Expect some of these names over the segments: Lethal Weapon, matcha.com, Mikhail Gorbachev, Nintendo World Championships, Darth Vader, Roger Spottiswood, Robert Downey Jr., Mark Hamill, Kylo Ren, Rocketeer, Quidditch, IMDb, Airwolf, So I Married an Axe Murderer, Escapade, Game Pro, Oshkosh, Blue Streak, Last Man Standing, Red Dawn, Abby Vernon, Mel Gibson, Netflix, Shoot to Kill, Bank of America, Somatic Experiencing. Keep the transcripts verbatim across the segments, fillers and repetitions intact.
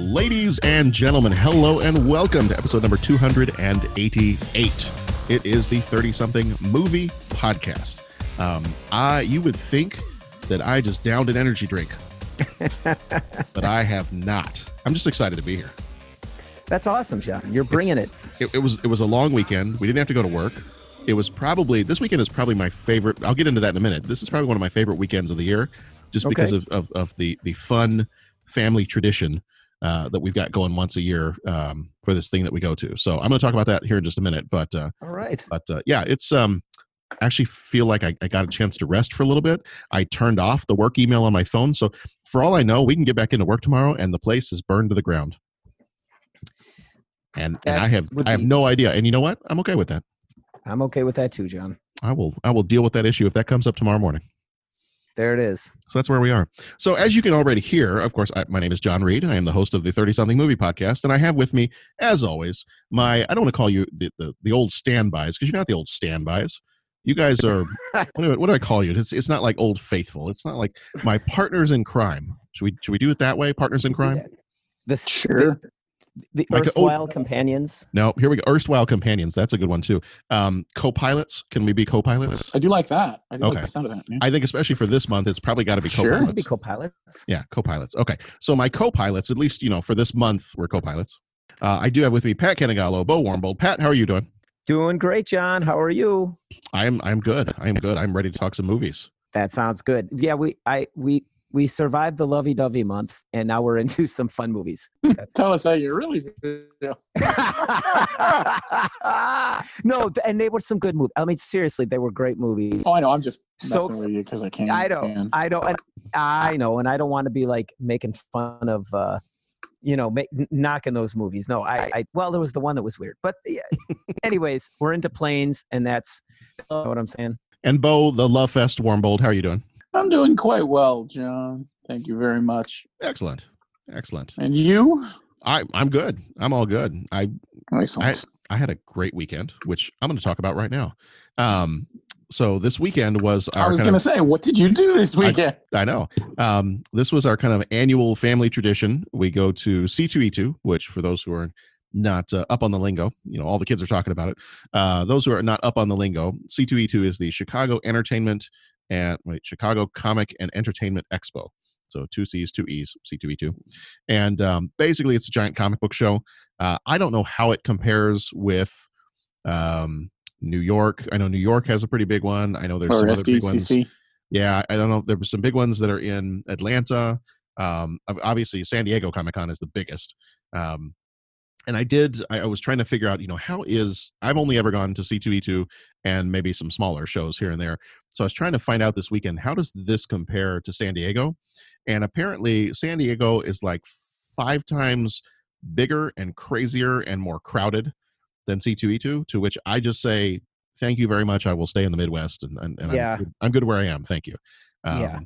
Ladies and gentlemen, hello and welcome to episode number two hundred eighty-eight. It is the thirty-something Movie Podcast. Um, I, you would think that I just downed an energy drink, but I have not. I'm just excited to be here. That's awesome, Sean. You're bringing it. it. It was it was a long weekend. We didn't have to go to work. It was probably, this weekend is probably my favorite. I'll get into that in a minute. This is probably one of my favorite weekends of the year, just okay. because of, of, of the, the fun family tradition Uh, that we've got going once a year um, for this thing that we go to. So I'm going to talk about that here in just a minute. But uh, all right. But uh, yeah, it's um, I actually feel like I, I got a chance to rest for a little bit. I turned off the work email on my phone, so for all I know, we can get back into work tomorrow, and the place is burned to the ground. And that and I have I have no idea. And you know what? I'm okay with that. I'm okay with that too, John. I will I will deal with that issue if that comes up tomorrow morning. There it is. So that's where we are. So as you can already hear, of course, I, my name is John Reed. I am the host of the thirty-something Movie Podcast, and I have with me, as always, my, I don't want to call you the, the, the old standbys, because you're not the old standbys. You guys are, what, do, what do I call you? It's it's not like old faithful. It's not like my partners in crime. Should we should we do it that way, partners in crime? The, sure. The, the erstwhile old, companions. No, here we go. Erstwhile companions. That's a good one, too. Um, co-pilots. Can we be co-pilots? I do like that. I do okay. like the sound of that. Man. I think especially for this month, it's probably got to be co-pilots. Sure, be co-pilots. Yeah, co-pilots. Okay. So my co-pilots, at least, you know, for this month, we're co-pilots. Uh, I do have with me Pat Canigallo, Bo Warmbold. Pat, how are you doing? Doing great, John. How are you? I'm I'm good. I'm good. I'm ready to talk some movies. That sounds good. Yeah, we I we... We survived the lovey-dovey month, and now we're into some fun movies. Tell us how you really feel. No, and they were some good movies. I mean, seriously, they were great movies. Oh, I know. I'm just messing so, with you because I can't. I don't. Can. I don't. And I know, and I don't want to be like making fun of, uh, you know, make, knocking those movies. No, I, I. Well, there was the one that was weird, but yeah. Anyways, we're into planes, and that's you know what I'm saying. And Bo, the Love Fest, Warmbold, how are you doing? I'm doing quite well, John. Thank you very much. Excellent. Excellent. And you? I, I'm good. I'm all good. I, I I had a great weekend, which I'm going to talk about right now. Um, so this weekend was our I was going to say, what did you do this weekend? I, I know. Um, this was our kind of annual family tradition. We go to C two E two, which for those who are not uh, up on the lingo, you know, all the kids are talking about it. Uh, those who are not up on the lingo, C two E two is the Chicago Entertainment at wait, Chicago Comic and Entertainment Expo. So two C's, two E's, C two E two. And um, basically, it's a giant comic book show. Uh, I don't know how it compares with um, New York. I know New York has a pretty big one. I know there's or some S D C C. Other big ones. Yeah, I don't know. There were some big ones that are in Atlanta. Um, obviously, San Diego Comic-Con is the biggest. Um, and I did, I, I was trying to figure out, you know, how is, I've only ever gone to C two E two and maybe some smaller shows here and there. So I was trying to find out this weekend, how does this compare to San Diego? And apparently San Diego is like five times bigger and crazier and more crowded than C two E two, to which I just say, thank you very much. I will stay in the Midwest and, and, and yeah. I'm, good, I'm good where I am. Thank you. Um, yeah.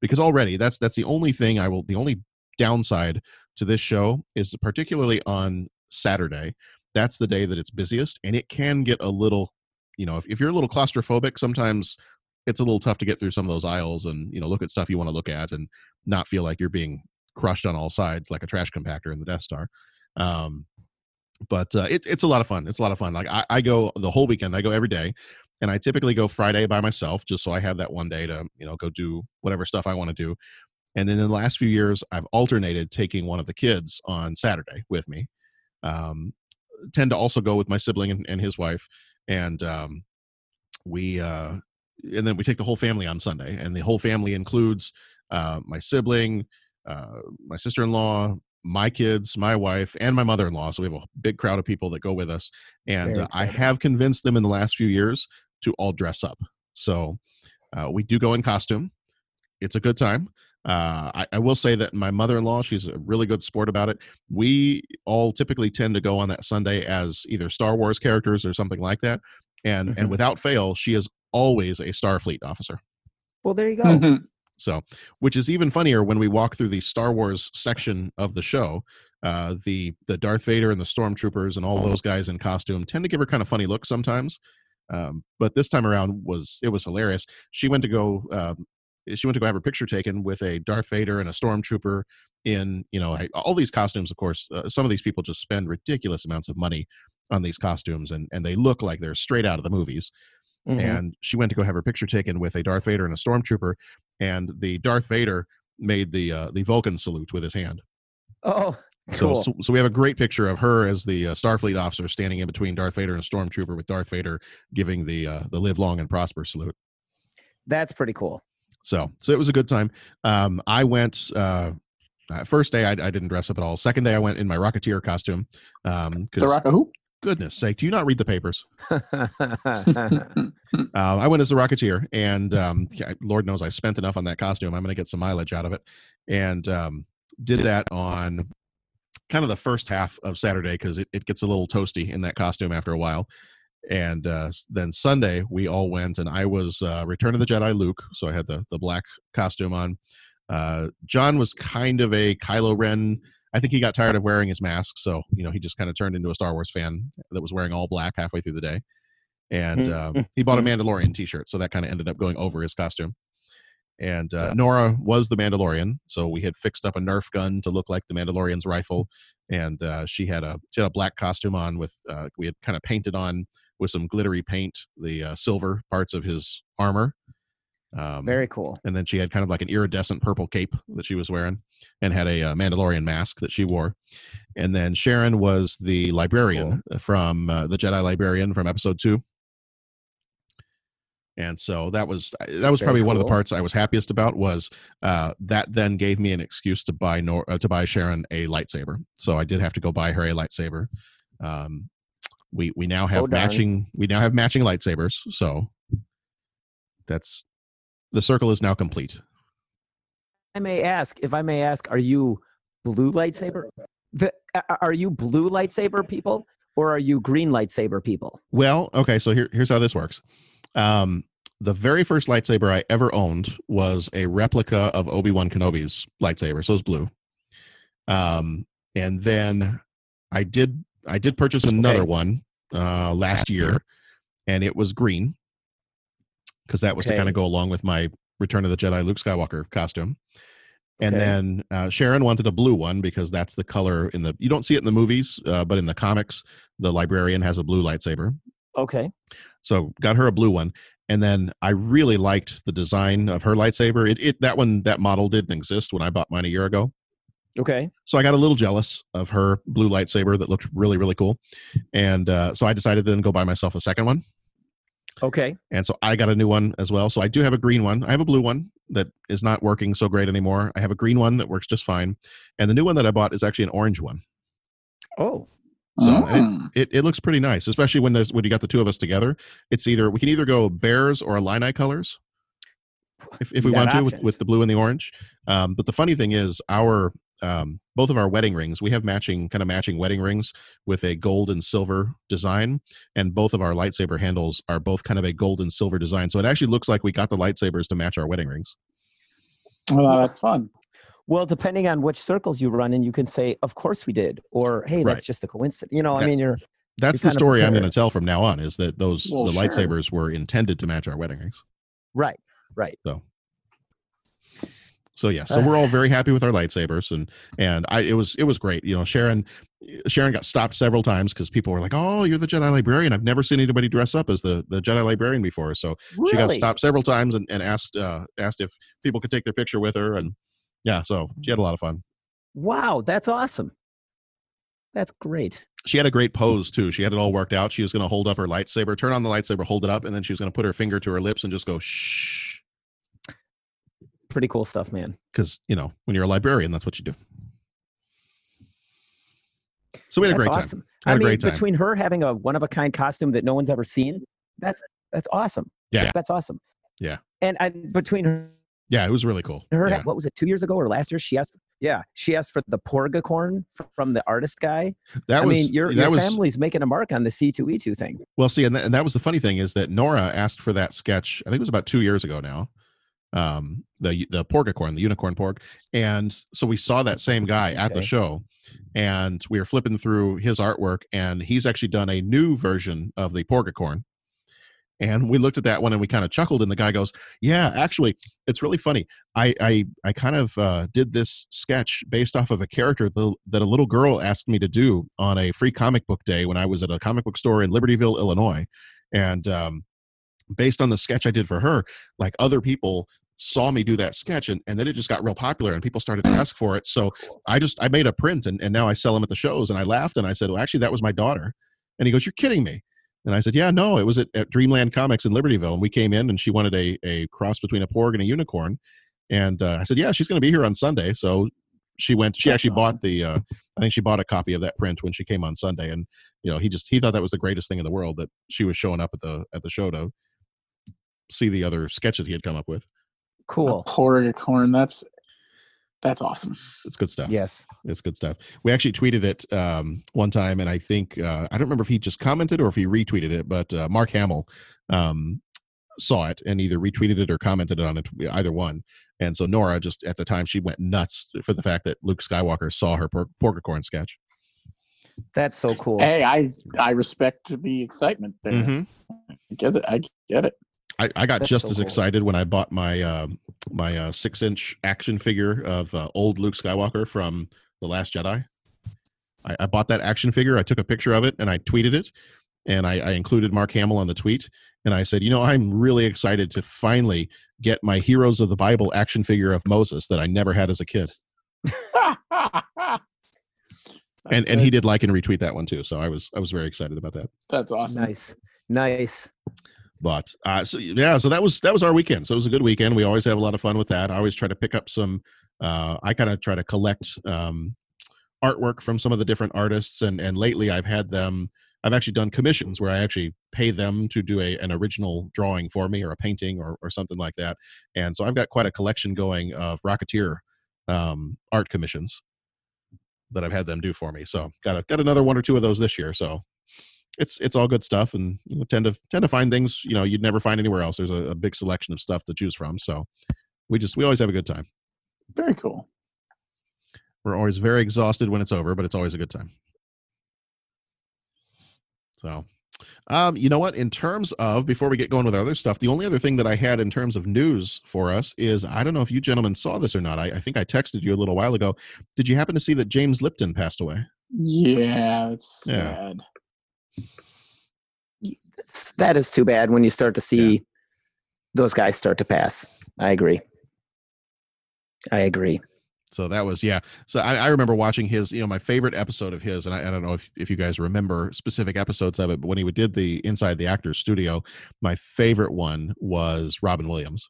Because already that's, that's the only thing I will, the only downside to this show is particularly on Saturday. That's the day that it's busiest, and it can get a little, you know, if, if you're a little claustrophobic, sometimes it's a little tough to get through some of those aisles and, you know, look at stuff you want to look at and not feel like you're being crushed on all sides like a trash compactor in the Death Star. Um, but uh, it, it's a lot of fun. It's a lot of fun. Like I, I go the whole weekend. I go every day, and I typically go Friday by myself just so I have that one day to, you know, go do whatever stuff I want to do. And then in the last few years, I've alternated taking one of the kids on Saturday with me. Um, tend to also go with my sibling and, and his wife. And um, we uh, and then we take the whole family on Sunday. And the whole family includes uh, my sibling, uh, my sister-in-law, my kids, my wife, and my mother-in-law. So we have a big crowd of people that go with us. And uh, I have convinced them in the last few years to all dress up. So uh, we do go in costume. It's a good time. Uh, I, I will say that my mother-in-law, she's a really good sport about it. We all typically tend to go on that Sunday as either Star Wars characters or something like that. And mm-hmm. and without fail, she is always a Starfleet officer. Well, there you go. Mm-hmm. So, which is even funnier when we walk through the Star Wars section of the show. Uh, the the Darth Vader and the Stormtroopers and all those guys in costume tend to give her kind of funny looks sometimes. Um, but this time around was it was hilarious. She went to go um, she went to go have her picture taken with a Darth Vader and a Stormtrooper in, you know, all these costumes. Of course, uh, some of these people just spend ridiculous amounts of money on these costumes, and and they look like they're straight out of the movies. Mm-hmm. And she went to go have her picture taken with a Darth Vader and a Stormtrooper, and the Darth Vader made the uh, the Vulcan salute with his hand. Oh, cool. So, so so we have a great picture of her as the uh, Starfleet officer standing in between Darth Vader and Stormtrooper, with Darth Vader giving the uh, the live long and prosper salute. That's pretty cool. So so it was a good time. Um, I went. Uh, uh, first day I, I didn't dress up at all. Second day I went in my Rocketeer costume. Um, the Rock a Hoop. Goodness sake, do you not read the papers? uh, I went as the Rocketeer, and um, Lord knows I spent enough on that costume. I'm going to get some mileage out of it. And um, did that on kind of the first half of Saturday, because it, it gets a little toasty in that costume after a while. And uh, then Sunday, we all went, and I was uh, Return of the Jedi Luke, so I had the, the black costume on. Uh, John was kind of a Kylo Ren. I think he got tired of wearing his mask, so you know he just kind of turned into a Star Wars fan that was wearing all black halfway through the day, and uh, he bought a Mandalorian T-shirt, so that kind of ended up going over his costume. And uh, Nora was the Mandalorian, so we had fixed up a Nerf gun to look like the Mandalorian's rifle, and uh, she had a she had a black costume on with uh, we had kind of painted on with some glittery paint the uh, silver parts of his armor. Um, Very cool. And then she had kind of like an iridescent purple cape that she was wearing, and had a uh, Mandalorian mask that she wore. And then Sharon was the librarian cool. from uh, the Jedi librarian from episode two. And so that was that was Very probably cool. one of the parts I was happiest about was uh, that then gave me an excuse to buy Nor- uh, to buy Sharon a lightsaber. So I did have to go buy her a lightsaber. Um, we we now have oh, matching we now have matching lightsabers. So that's. The circle is now complete. I may ask, if I may ask, are you blue lightsaber? The, are you blue lightsaber people, or are you green lightsaber people? Well, okay, so here, here's how this works. Um, the very first lightsaber I ever owned was a replica of Obi-Wan Kenobi's lightsaber, so it's blue. Um, and then I did I did purchase another okay. one uh, last year, and it was green. Because that was okay. to kind of go along with my Return of the Jedi Luke Skywalker costume. And okay. then uh, Sharon wanted a blue one because that's the color in the, you don't see it in the movies, uh, but in the comics, the librarian has a blue lightsaber. Okay. So got her a blue one. And then I really liked the design of her lightsaber. It, it that one, that model didn't exist when I bought mine a year ago. Okay. So I got a little jealous of her blue lightsaber that looked really, really cool. And uh, so I decided to then go buy myself a second one. Okay. And so I got a new one as well. So I do have a green one. I have a blue one that is not working so great anymore. I have a green one that works just fine. And the new one that I bought is actually an orange one. Oh. So mm. it, it, it looks pretty nice, especially when there's when you got the two of us together. It's either we can either go Bears or Illini colors if, if we want options. to with, with the blue and the orange. Um, but the funny thing is our um, both of our wedding rings, we have matching kind of matching wedding rings with a gold and silver design, and both of our lightsaber handles are both kind of a gold and silver design. So it actually looks like we got the lightsabers to match our wedding rings. Well, that's fun. Well, depending on which circles you run in, you can say, "Of course we did," or "Hey, that's right. just a coincidence." You know, that, I mean, you're. That's you're the story I'm going to tell from now on: is that those well, the sure. lightsabers were intended to match our wedding rings. Right. Right. So. So yeah, so we're all very happy with our lightsabers, and and I it was it was great. You know, Sharon Sharon got stopped several times because people were like, "Oh, you're the Jedi librarian. I've never seen anybody dress up as the, the Jedi librarian before." So really? She got stopped several times and and asked uh, asked if people could take their picture with her, and Yeah, so she had a lot of fun. Wow, that's awesome. That's great. She had a great pose, too. She had it all worked out. She was going to hold up her lightsaber, turn on the lightsaber, hold it up, and then she was going to put her finger to her lips and just go, shh. Pretty cool stuff, man. Because, you know, when you're a librarian, that's what you do. So we had that's a great awesome. time. Had I a mean, great time. Between her having a one-of-a-kind costume that no one's ever seen, that's that's awesome. Yeah. That's awesome. Yeah. And I, between her. Yeah, it was really cool. Her, yeah. What was it, two years ago or last year? She asked. Yeah, she asked for the Porgicorn from the artist guy. That I was, mean, your, that your was, family's making a mark on the C two E two thing. Well, see, and, th- and that was the funny thing is that Nora asked for that sketch. I think it was about two years ago now. Um, the the Porgicorn, the unicorn porg, and so we saw that same guy at okay. the show, and we were flipping through his artwork, and he's actually done a new version of the Porgicorn. And we looked at that one and we kind of chuckled, and the guy goes, yeah, actually, it's really funny. I I, I kind of uh, did this sketch based off of a character that, that a little girl asked me to do on a free comic book day when I was at a comic book store in Libertyville, Illinois. And um, based on the sketch I did for her, like other people saw me do that sketch, and, and then it just got real popular and people started to ask for it. So I just I made a print, and, and now I sell them at the shows. And I laughed and I said, well, actually, that was my daughter. And he goes, you're kidding me. And I said, yeah, no, it was at, at Dreamland Comics in Libertyville. And we came in and she wanted a, a cross between a porg and a unicorn. And uh, I said, yeah, she's going to be here on Sunday. So she went, she That's actually awesome. bought the, uh, I think she bought a copy of that print when she came on Sunday. And, you know, he just, he thought that was the greatest thing in the world that she was showing up at the, at the show to see the other sketch that he had come up with. Cool. Porgicorn. That's, That's awesome. It's good stuff. Yes. It's good stuff. We actually tweeted it um, one time, and I think, uh, I don't remember if he just commented or if he retweeted it, but uh, Mark Hamill um, saw it and either retweeted it or commented on it, either one. And so Nora, just at the time, she went nuts for the fact that Luke Skywalker saw her por- Porgicorn sketch. That's so cool. Hey, I I respect the excitement there. Mm-hmm. I get it. I get it. I, I got That's just so as cool. excited when I bought my uh, my uh, six inch action figure of uh, old Luke Skywalker from The Last Jedi. I, I bought that action figure. I took a picture of it and I tweeted it, and I, I included Mark Hamill on the tweet. And I said, you know, I'm really excited to finally get my Heroes of the Bible action figure of Moses that I never had as a kid. and good. and he did like and retweet that one too. So I was I was very excited about that. That's awesome. Nice, nice. But uh, so yeah, so that was that was our weekend. So it was a good weekend. We always have a lot of fun with that. I always try to pick up some. Uh, I kind of try to collect um, artwork from some of the different artists, and and lately I've had them. I've actually done commissions where I actually pay them to do a an original drawing for me, or a painting, or or something like that. And so I've got quite a collection going of Rocketeer um, art commissions that I've had them do for me. So got a, got another one or two of those this year. So. It's it's all good stuff, and you know, tend to tend to find things you know you'd never find anywhere else. There's a, a big selection of stuff to choose from, so we just we always have a good time. Very cool. We're always very exhausted when it's over, but it's always a good time. So, um, you know what? In terms of before we get going with our other stuff, the only other thing that I had in terms of news for us is I don't know if you gentlemen saw this or not. I, I think I texted you a little while ago. Did you happen to see that James Lipton passed away? Yeah, it's yeah. sad. That is too bad when you start to see yeah. those guys start to pass. I agree. I agree. So that was, yeah. So I, I remember watching his, you know, my favorite episode of his, and I, I don't know if, if you guys remember specific episodes of it, but when he did the Inside the Actors Studio, my favorite one was Robin Williams,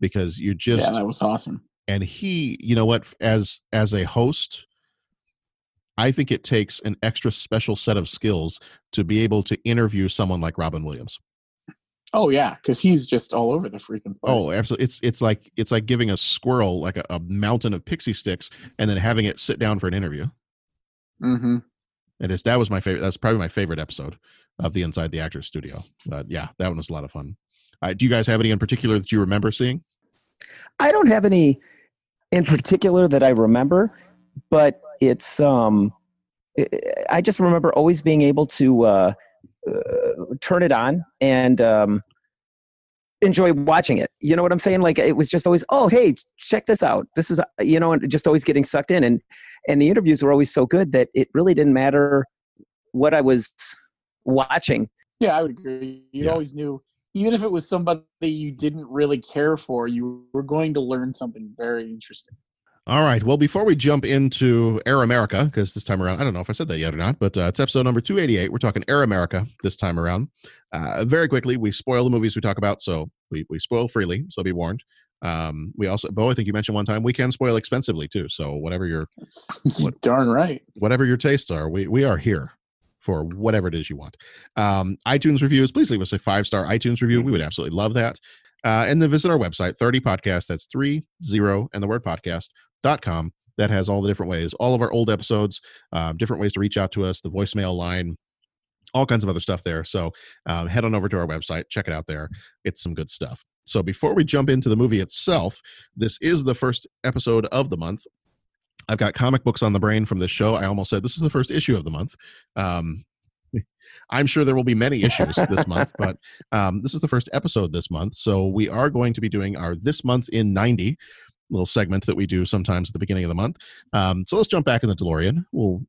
because you just, yeah, that was awesome. And he, you know what, as, as a host, I think it takes an extra special set of skills to be able to interview someone like Robin Williams. Oh yeah, because he's just all over the freaking place. Oh, absolutely! It's it's like it's like giving a squirrel like a, a mountain of pixie sticks and then having it sit down for an interview. Mm-hmm. And it's that was my favorite. That's probably my favorite episode of the Inside the Actors Studio. But yeah, that one was a lot of fun. Uh, do you guys have any in particular that you remember seeing? I don't have any in particular that I remember, but. It's um, I just remember always being able to uh, uh, turn it on and um, enjoy watching it. You know what I'm saying? Like it was just always, oh hey, check this out. This is you know, and just always getting sucked in, and and the interviews were always so good that it really didn't matter what I was watching. Yeah, I would agree. You yeah. always knew, even if it was somebody you didn't really care for, you were going to learn something very interesting. All right. Well, before we jump into Air America, because this time around, I don't know if I said that yet or not, but uh, it's episode number two eighty-eight. We're talking Air America this time around. Uh, very quickly, we spoil the movies we talk about, so we, we spoil freely, so be warned. Um, we also, Bo, I think you mentioned one time, we can spoil expensively too. So whatever your what, darn right, whatever your tastes are, we, we are here for whatever it is you want. Um, iTunes reviews, please leave us a five-star iTunes review. We would absolutely love that. Uh, and then visit our website, thirty podcast, that's three zero and the word podcast dot com. That has all the different ways, all of our old episodes, um, different ways to reach out to us, the voicemail line, all kinds of other stuff there. So um, head on over to our website, check it out there. It's some good stuff. So before we jump into the movie itself, this is the first episode of the month. I've got comic books on the brain from this show. I almost said this is the first issue of the month. Um, I'm sure there will be many issues this month, but um, this is the first episode this month. So we are going to be doing our This Month in ninety, little segment that we do sometimes at the beginning of the month. Um, so let's jump back in the DeLorean. We'll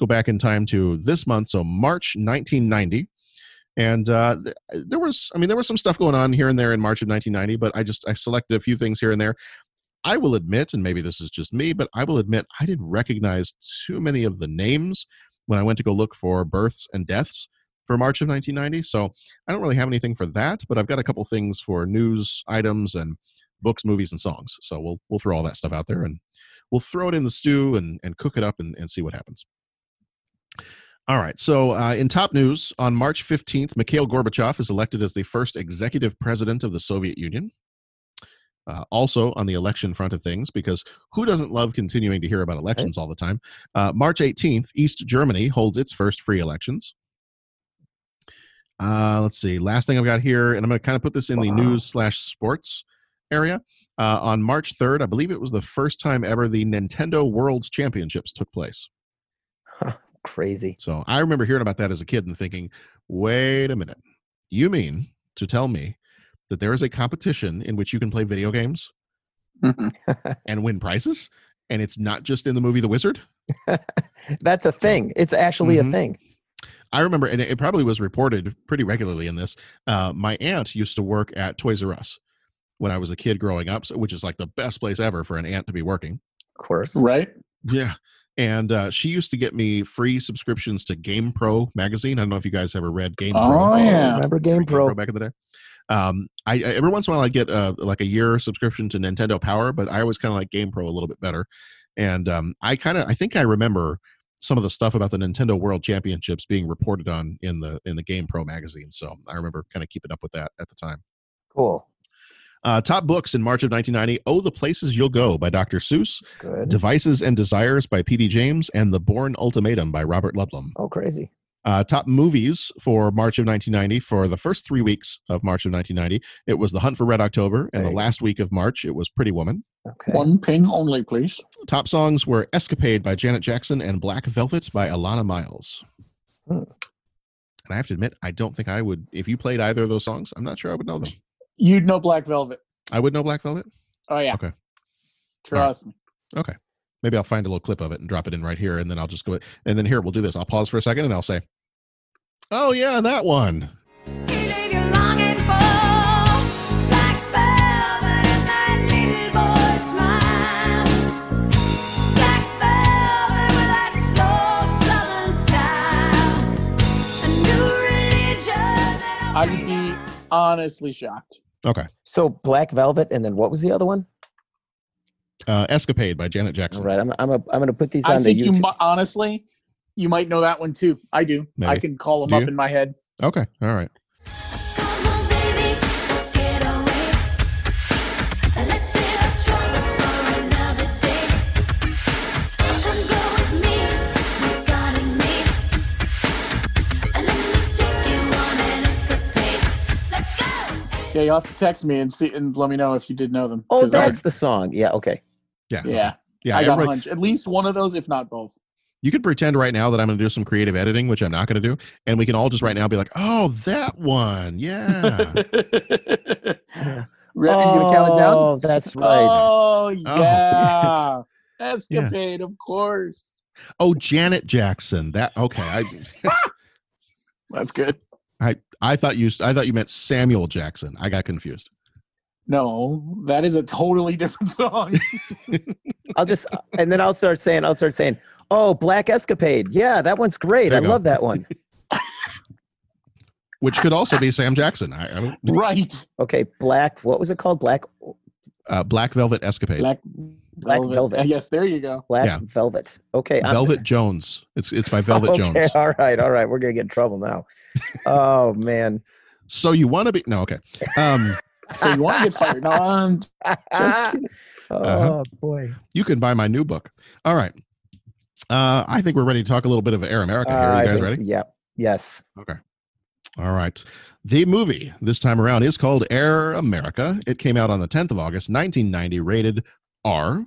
go back in time to this month. So March nineteen ninety. And uh, there was, I mean, there was some stuff going on here and there in March of nineteen ninety, but I just, I selected a few things here and there. I will admit, and maybe this is just me, but I will admit I didn't recognize too many of the names when I went to go look for births and deaths for March of nineteen ninety. So I don't really have anything for that, but I've got a couple things for news items and books, movies, and songs. So we'll we'll throw all that stuff out there, and we'll throw it in the stew and, and cook it up and, and see what happens. All right, so uh, in top news, on March fifteenth, Mikhail Gorbachev is elected as the first executive president of the Soviet Union. Uh, also on the election front of things, because who doesn't love continuing to hear about elections all the time? Uh, March eighteenth, East Germany holds its first free elections. Uh, let's see, last thing I've got here, and I'm going to kind of put this in the news slash sports area. Uh, on March third, I believe it was the first time ever the Nintendo World Championships took place. Huh. Crazy. So I remember hearing about that as a kid and thinking, wait a minute, you mean to tell me that there is a competition in which you can play video games and win prizes, and it's not just in the movie The Wizard? That's a thing. It's actually mm-hmm. a thing. I remember, and it probably was reported pretty regularly in this. Uh, my aunt used to work at Toys R Us when I was a kid growing up, which is like the best place ever for an aunt to be working. Of course. Right? Yeah. And uh, she used to get me free subscriptions to Game Pro magazine. I don't know if you guys ever read Game oh, Pro. Oh, yeah. I remember Game Pro. Game Pro back in the day. Um, I, I every once in a while, I get uh, like a year subscription to Nintendo Power, but I always kind of like Game Pro a little bit better. And um, I kind of, I think I remember some of the stuff about the Nintendo World Championships being reported on in the in the Game Pro magazine. So I remember kind of keeping up with that at the time. Cool. Uh, top books in March of nineteen ninety, Oh, the Places You'll Go by Doctor Seuss, Good. Devices and Desires by P D James, and The Bourne Ultimatum by Robert Ludlum. Oh, crazy. Uh, top movies for March of nineteen ninety, for the first three weeks of March of nineteen ninety, it was The Hunt for Red October, and the last week of March, it was Pretty Woman. Okay. One ping only, please. Top songs were Escapade by Janet Jackson and Black Velvet by Alana Miles. Hmm. And I have to admit, I don't think I would, if you played either of those songs, I'm not sure I would know them. You'd know Black Velvet. I would know Black Velvet? Oh, yeah. Okay. Trust me. Okay. Maybe I'll find a little clip of it and drop it in right here, and then I'll just go. And then here, we'll do this. I'll pause for a second, and I'll say, oh, yeah, that one. I would be honestly shocked. Okay. So Black Velvet, and then what was the other one? Uh, Escapade by Janet Jackson. All right, I'm I'm a, I'm going to put these on I the think YouTube. You mu- honestly, you might know that one too. I do. Maybe. I can call them do up you? In my head. Okay. All right. Yeah, you'll have to text me and see and let me know if you did know them. Oh, that's would, the song. Yeah, okay. Yeah. Yeah. yeah I got a hunch. At least one of those, if not both. You could pretend right now that I'm going to do some creative editing, which I'm not going to do. And we can all just right now be like, oh, that one. Yeah. Oh, count it down? Oh, that's right. Oh, yeah. Oh, Escapade, yeah. Of course. Oh, Janet Jackson. That, okay. I, that's good. I, I thought you I thought you meant Samuel Jackson. I got confused. No, that is a totally different song. I'll just, and then I'll start saying, I'll start saying, oh, Black Escapade. Yeah, that one's great. I go. love that one. Which could also be Sam Jackson. I, I don't right. Okay, Black, what was it called? Black uh, Black Velvet Escapade. Black Black Velvet. Velvet. Yes, there you go. Black yeah. Velvet. Okay. Velvet I'm, Jones. It's it's by Velvet okay, Jones. All right, all right. We're going to get in trouble now. Oh, man. So you want to be, no, okay. Um So you want to get fired? No, I'm just kidding. Oh uh-huh. boy! You can buy my new book. All right, uh, I think we're ready to talk a little bit of Air America. Uh, Are you I guys think, ready? Yeah. Yes. Okay. All right. The movie this time around is called Air America. It came out on the tenth of August, nineteen ninety, rated R,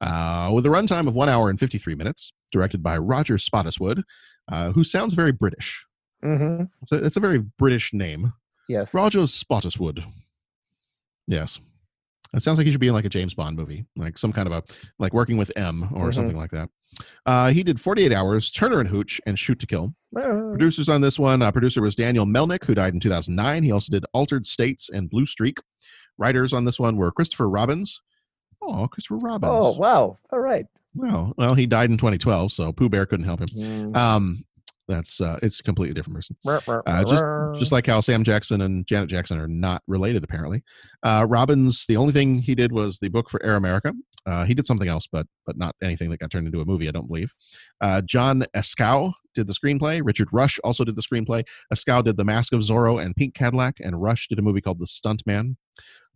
uh, with a runtime of one hour and fifty-three minutes. Directed by Roger Spottiswood, uh, who sounds very British. Mm-hmm. So it's a very British name. Yes. Roger Spottiswood. Yes. It sounds like he should be in like a James Bond movie, like some kind of a, like Working with M or mm-hmm. something like that. Uh, he did forty-eight hours, Turner and Hooch, and Shoot to Kill. Uh, Producers on this one, uh, producer was Daniel Melnick, who died in two thousand nine. He also did Altered States and Blue Streak. Writers on this one were Christopher Robbins. Oh, Christopher Robbins. Oh, wow. All right. Well, well, he died in twenty twelve, so Pooh Bear couldn't help him. Mm. Um, that's uh, it's a completely different person. Uh, just just like how Sam Jackson and Janet Jackson are not related, apparently. Uh, Robbins, the only thing he did was the book for Air America. Uh, he did something else, but but not anything that got turned into a movie, I don't believe. Uh, John Escow did the screenplay. Richard Rush also did the screenplay. Escow did The Mask of Zorro and Pink Cadillac, and Rush did a movie called The Stuntman.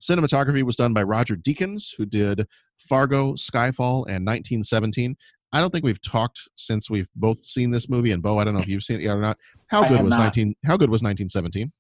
Cinematography was done by Roger Deakins, who did Fargo, Skyfall, and nineteen seventeen. I don't think we've talked since we've both seen this movie, and Bo, I don't know if you've seen it yet or not. How good was not. nineteen? How good was nineteen seventeen?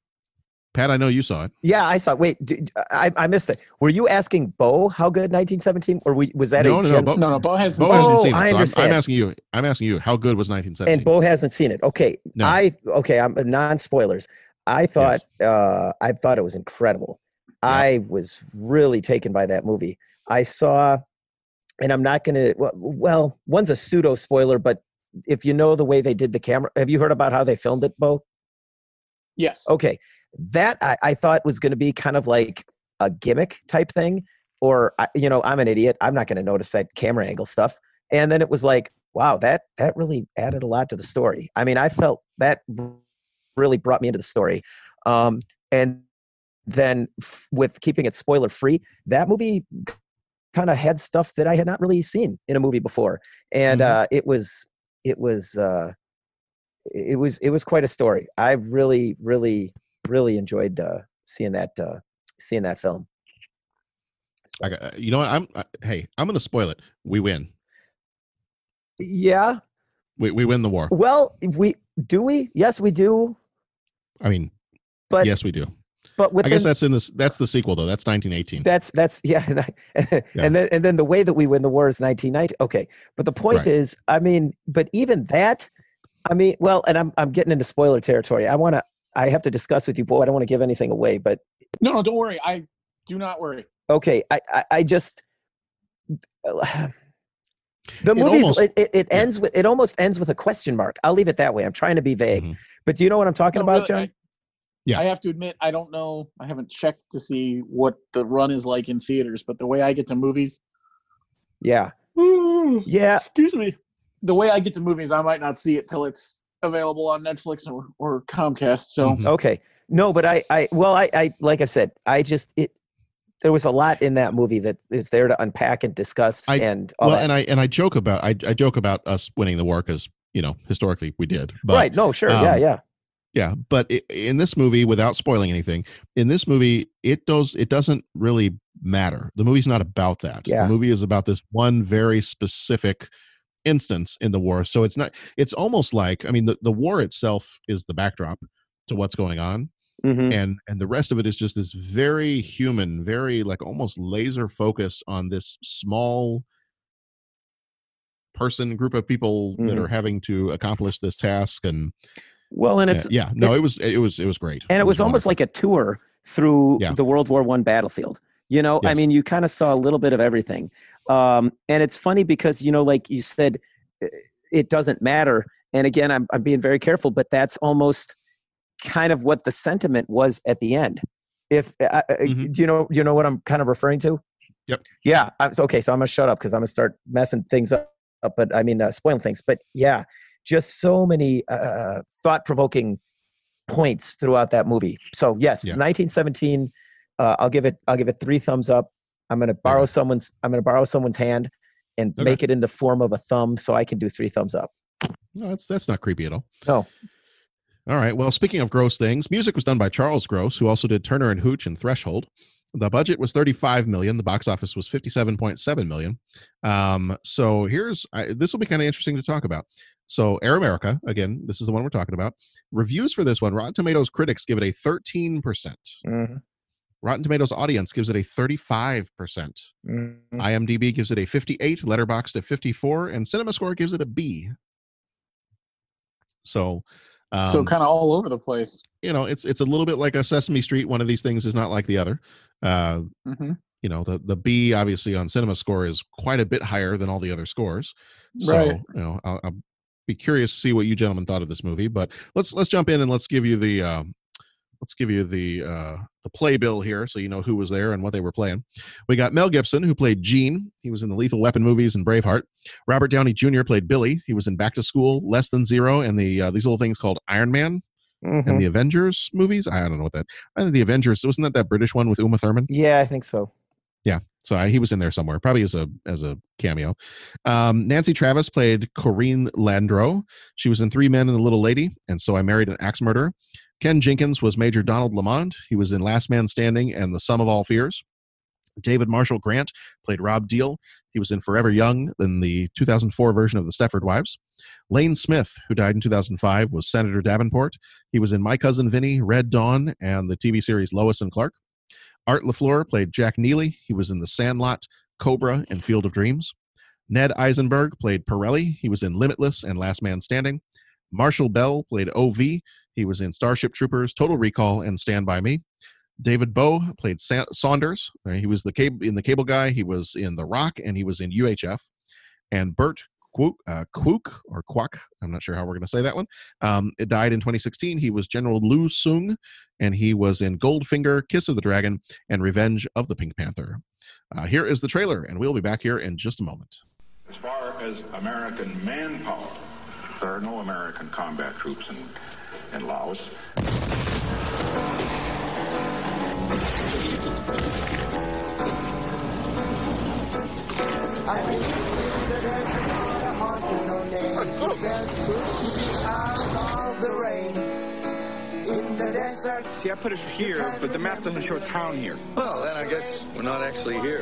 Pat, I know you saw it. Yeah, I saw it. Wait, did, I, I missed it. Were you asking Bo how good nineteen seventeen, or was that no, a no, gen- no, no, no? Bo hasn't, Bo seen, hasn't oh, seen it. I understand. So I'm, I'm asking you. I'm asking you. How good was nineteen seventeen? And Bo hasn't seen it. Okay, no. I okay. I'm non spoilers. I thought yes. uh, I thought it was incredible. Yeah. I was really taken by that movie. I saw. And I'm not going to, well, one's a pseudo spoiler, but if you know the way they did the camera, have you heard about how they filmed it, Bo? Yes. Okay. That I, I thought was going to be kind of like a gimmick type thing, or, you know, I'm an idiot. I'm not going to notice that camera angle stuff. And then it was like, wow, that, that really added a lot to the story. I mean, I felt that really brought me into the story. Um, and then f- with keeping it spoiler free, that movie kind of had stuff that I had not really seen in a movie before. And mm-hmm. uh, it was, it was, uh, it was, it was quite a story. I really, really, really enjoyed uh, seeing that, uh, seeing that film. So. I got, you know what? I'm, I, Hey, I'm going to spoil it. We win. Yeah. We we win the war. Well, we, do we? Yes, we do. I mean, but yes, we do. But within, I guess that's in this. That's the sequel, though. That's nineteen eighteen. That's that's yeah. yeah. And then and then the way that we win the war is nineteen ninety. Okay, but the point right. is, I mean, but even that, I mean, well, and I'm I'm getting into spoiler territory. I want to. I have to discuss with you, boy. I don't want to give anything away, but no, no, don't worry. I do not worry. Okay, I I, I just the it movie's almost, it, it ends yeah. with it almost ends with a question mark. I'll leave it that way. I'm trying to be vague, mm-hmm. but do you know what I'm talking no, about, no, John? I, Yeah. I have to admit, I don't know. I haven't checked to see what the run is like in theaters, but the way I get to movies. Yeah. Ooh, yeah. Excuse me. The way I get to movies, I might not see it till it's available on Netflix or, or Comcast. So, mm-hmm. okay. No, but I, I, well, I, I, like I said, I just, it, there was a lot in that movie that is there to unpack and discuss. I, and, all well, that. and I, and I joke about, I, I joke about us winning the war because, you know, historically we did. But, right. No, sure. Um, yeah. Yeah. Yeah, but in this movie, without spoiling anything, in this movie, it does it doesn't really matter. The movie's not about that. Yeah. The movie is about this one very specific instance in the war. So it's not. It's almost like I mean, the, the war itself is the backdrop to what's going on, mm-hmm. and and the rest of it is just this very human, very like almost laser focus on this small person, group of people mm-hmm. that are having to accomplish this task and. Well, and it's yeah, yeah. no, it, it was it was it was great, and it, it was, was almost wonderful. Like a tour through yeah. the World War One battlefield. You know, yes. I mean, you kind of saw a little bit of everything, um, and it's funny because you know, like you said, it doesn't matter. And again, I'm I'm being very careful, but that's almost kind of what the sentiment was at the end. If uh, mm-hmm. do you know, you know what I'm kind of referring to? Yep. Yeah. I'm, so, okay. So I'm gonna shut up because I'm gonna start messing things up. But I mean, uh, spoiling things. But yeah, just so many uh, thought-provoking points throughout that movie. So yes, yeah. nineteen seventeen. Uh, I'll give it. I'll give it three thumbs up. I'm gonna borrow okay. someone's. I'm gonna borrow someone's hand and okay. make it in the form of a thumb, so I can do three thumbs up. No, that's that's not creepy at all. No. All right. Well, speaking of gross things, music was done by Charles Gross, who also did Turner and Hooch and Threshold. The budget was thirty-five million dollars. The box office was fifty-seven point seven million dollars. Um, so here's, I, this will be kind of interesting to talk about. So Air America, again, this is the one we're talking about. Reviews for this one, Rotten Tomatoes critics give it a thirteen percent. Mm-hmm. Rotten Tomatoes audience gives it a thirty-five percent. Mm-hmm. IMDb gives it a fifty-eight, Letterboxd a fifty-four, and CinemaScore gives it a B. So... Um, so kind of all over the place. You know, it's it's a little bit like a Sesame Street. One of these things is not like the other. Uh, mm-hmm. You know, the, the B obviously on CinemaScore is quite a bit higher than all the other scores. So, right. you know, I'll, I'll be curious to see what you gentlemen thought of this movie. But let's let's jump in and let's give you the uh, let's give you the uh, the playbill here, so you know who was there and what they were playing. We got Mel Gibson, who played Gene. He was in the Lethal Weapon movies and Braveheart. Robert Downey Junior played Billy. He was in Back to School, Less Than Zero, and the uh, these little things called Iron Man mm-hmm. and the Avengers movies. I don't know what that. I think the Avengers wasn't that that British one with Uma Thurman. Yeah, I think so. Yeah, so I, he was in there somewhere, probably as a as a cameo. Um, Nancy Travis played Corinne Landreau. She was in Three Men and a Little Lady, and So I Married an Axe Murderer. Ken Jenkins was Major Donald Lamond. He was in Last Man Standing and The Sum of All Fears. David Marshall Grant played Rob Deal. He was in Forever Young in the two thousand four version of The Stepford Wives. Lane Smith, who died in two thousand five, was Senator Davenport. He was in My Cousin Vinny, Red Dawn, and the T V series Lois and Clark. Art LaFleur played Jack Neely. He was in The Sandlot, Cobra, and Field of Dreams. Ned Eisenberg played Pirelli. He was in Limitless and Last Man Standing. Marshall Bell played O V. He was in Starship Troopers, Total Recall, and Stand By Me. David Bowe played Sa- Saunders. He was the cab- in The Cable Guy. He was in The Rock, and he was in U H F. And Bert Kwok, uh, Kwok or Kwok, I'm not sure how we're going to say that one, um, it died in twenty sixteen. He was General Liu Sung, and he was in Goldfinger, Kiss of the Dragon, and Revenge of the Pink Panther. Uh, here is the trailer, and we'll be back here in just a moment. As far as American manpower, there are no American combat troops in in Laos. See, I put us here, but the map doesn't show a town here. Well, then I guess we're not actually here.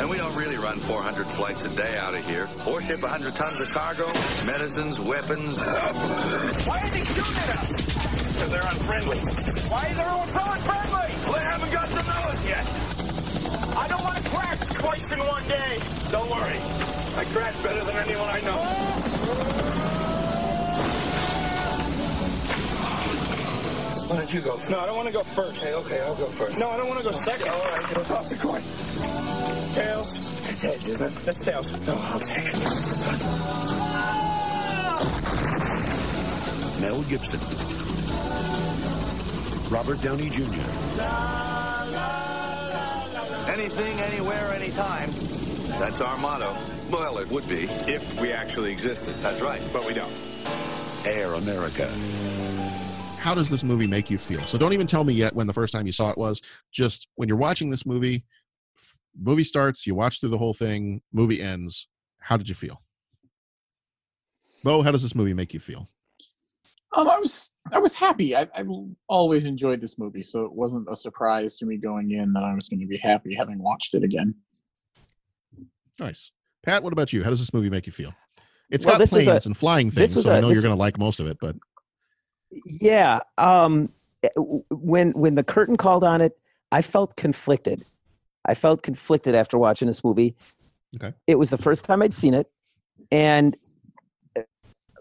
And we don't really run four hundred flights a day out of here, or ship one hundred tons of cargo, medicines, weapons. Why are they shooting at us? Because they're unfriendly. Why is everyone so unfriendly? Well, they haven't got to know us yet. I don't want to crash twice in one day. Don't worry. I crash better than anyone I know. Why don't you go first? No, I don't want to go first. Hey, okay, I'll go first. No, I don't want to go second. All right, we'll toss the coin. Tails. That's heads, isn't it? That's tails. No, I'll take it. Ah! Mel Gibson. Robert Downey Junior La, la, la, la, la. Anything, anywhere, anytime. That's our motto. Well, it would be if we actually existed. That's right. But we don't. Air America. How does this movie make you feel? So don't even tell me yet when the first time you saw it was. Just when you're watching this movie, movie starts, you watch through the whole thing, movie ends. How did you feel? Bo, how does this movie make you feel? Um, I was I was happy. I, I always enjoyed this movie, so it wasn't a surprise to me going in that I was going to be happy having watched it again. Nice. Pat, what about you? How does this movie make you feel? It's well, got planes a, and flying things, so a, I know you're going to like most of it, but... Yeah, um, when when the curtain called on it, I felt conflicted. I felt conflicted after watching this movie. Okay. It was the first time I'd seen it, and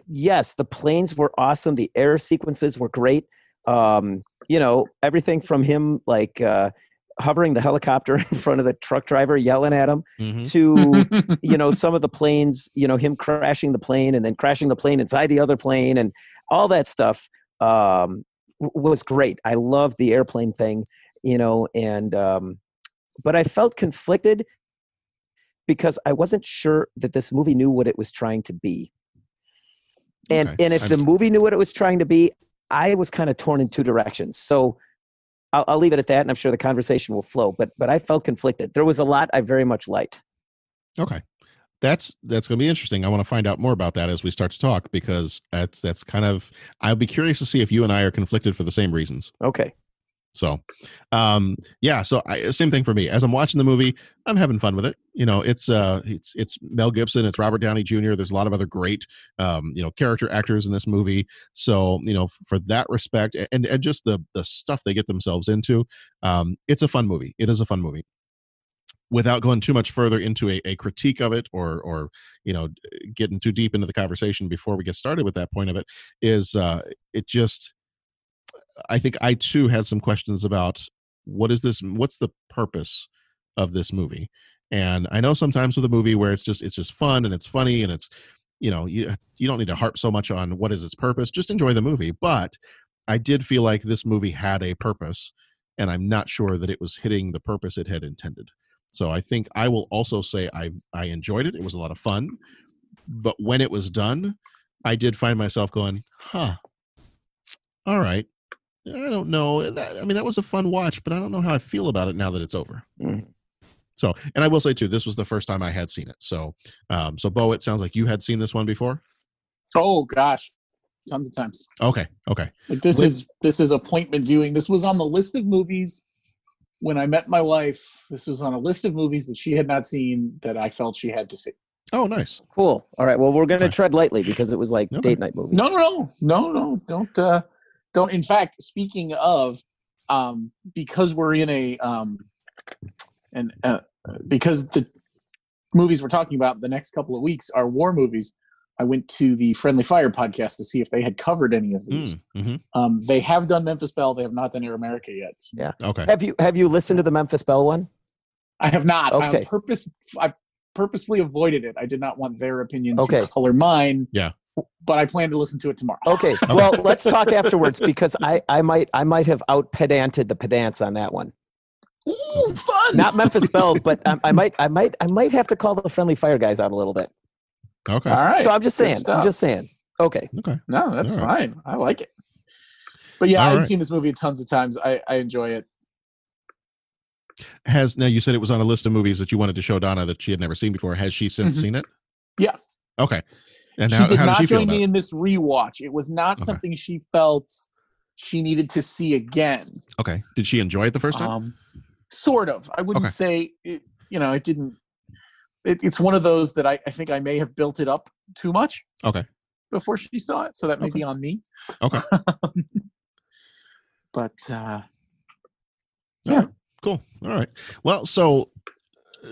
yes, the planes were awesome. The air sequences were great. Um, you know, everything from him like uh, hovering the helicopter in front of the truck driver, yelling at him, mm-hmm. to you know some of the planes. You know, him crashing the plane and then crashing the plane inside the other plane and all that stuff. Um, was great. I loved the airplane thing, you know, and um, but I felt conflicted because I wasn't sure that this movie knew what it was trying to be. And okay. and if the movie knew what it was trying to be, I was kind of torn in two directions. So I'll, I'll leave it at that, and I'm sure the conversation will flow. But but I felt conflicted. There was a lot I very much liked. Okay. That's that's going to be interesting. I want to find out more about that as we start to talk, because that's that's kind of, I'll be curious to see if you and I are conflicted for the same reasons. Okay. So, um, yeah. So I, same thing for me. As I'm watching the movie, I'm having fun with it. You know, it's uh, it's it's Mel Gibson, it's Robert Downey Junior There's a lot of other great, um, you know, character actors in this movie. So you know, for that respect, and and just the the stuff they get themselves into, um, it's a fun movie. It is a fun movie. Without going too much further into a, a critique of it, or or you know, getting too deep into the conversation before we get started with that point of it, is uh, it just. I think I too had some questions about what is this, what's the purpose of this movie? And I know sometimes with a movie where it's just, it's just fun and it's funny and it's, you know, you, you don't need to harp so much on what is its purpose, just enjoy the movie. But I did feel like this movie had a purpose, and I'm not sure that it was hitting the purpose it had intended. So I think I will also say I, I enjoyed it. It was a lot of fun, but when it was done, I did find myself going, huh, all right. I don't know. I mean, that was a fun watch, but I don't know how I feel about it now that it's over. Mm. So, and I will say too, this was the first time I had seen it. So, um, so Bo, it sounds like you had seen this one before. Oh gosh. Tons of times. Okay. Okay. Like this With- is, this is appointment viewing. This was on the list of movies when I met my wife. This was on a list of movies that she had not seen that I felt she had to see. Oh, nice. Cool. All right. Well, we're going to okay. tread lightly because it was like okay. date night movie. No, no, no, no, no. Don't, uh, Don't, in fact, speaking of, um, because we're in a, um, and uh, because the movies we're talking about the next couple of weeks are war movies, I went to the Friendly Fire podcast to see if they had covered any of these. Mm-hmm. Um, they have done Memphis Belle. They have not done Air America yet. Yeah. Okay. Have you have you listened to the Memphis Belle one? I have not. Okay. I purpose I purposely avoided it. I did not want their opinion okay. to color mine. Yeah. But I plan to listen to it tomorrow. Okay. Well, let's talk afterwards because I, I might I might have out pedanted the pedants on that one. Ooh, fun! Not Memphis Belle, but I, I might I might I might have to call the Friendly Fire guys out a little bit. Okay. All right. So I'm just saying. I'm just saying. Okay. Okay. No, that's right. fine. I like it. But yeah, All I've right. seen this movie tons of times. I, I enjoy it. Has now you said it was on a list of movies that you wanted to show Donna that she had never seen before. Has she since mm-hmm. seen it? Yeah. Okay. And she how, did how not did she join me it? in this rewatch. It was not okay. something she felt she needed to see again. Okay. Did she enjoy it the first time? Um, sort of. I wouldn't okay. say, it, you know, it didn't. It, it's one of those that I, I think I may have built it up too much. Okay. Before she saw it. So that may okay. be on me. Okay. but uh, yeah. Right. Cool. All right. Well, so.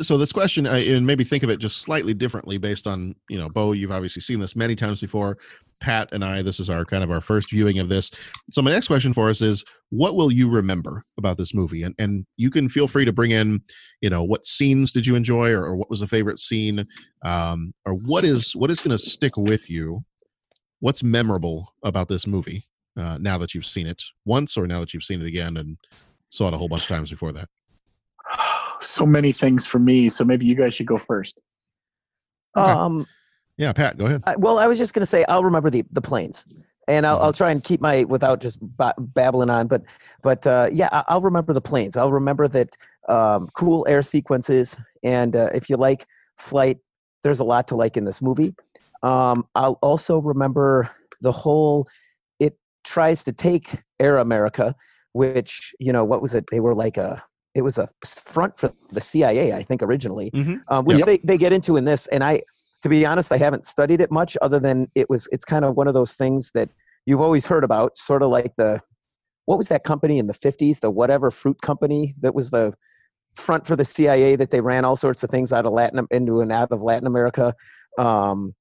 So this question, I, and maybe think of it just slightly differently based on, you know, Bo, you've obviously seen this many times before. Pat and I, this is our kind of our first viewing of this. So my next question for us is, what will you remember about this movie? And and you can feel free to bring in, you know, what scenes did you enjoy, or, or what was a favorite scene, um, or what is what is going to stick with you? What's memorable about this movie uh, now that you've seen it once, or now that you've seen it again and saw it a whole bunch of times before that? So many things for me. So maybe you guys should go first. Okay. Um, yeah, Pat, go ahead. I, well, I was just going to say, I'll remember the, the planes, and I'll, I'll try and keep my, without just b- babbling on, but, but uh, yeah, I, I'll remember the planes. I'll remember that um, cool air sequences. And uh, if you like flight, there's a lot to like in this movie. Um, I'll also remember the whole, it tries to take Air America, which, you know, what was it? They were like a, It was a front for the C I A, I think, originally, mm-hmm. um, which yep. they, they get into in this. And I, to be honest, I haven't studied it much other than it was, it's kind of one of those things that you've always heard about, sort of like the, what was that company in the fifties, the whatever fruit company that was the front for the C I A that they ran all sorts of things out of Latin into and out of Latin America. Um,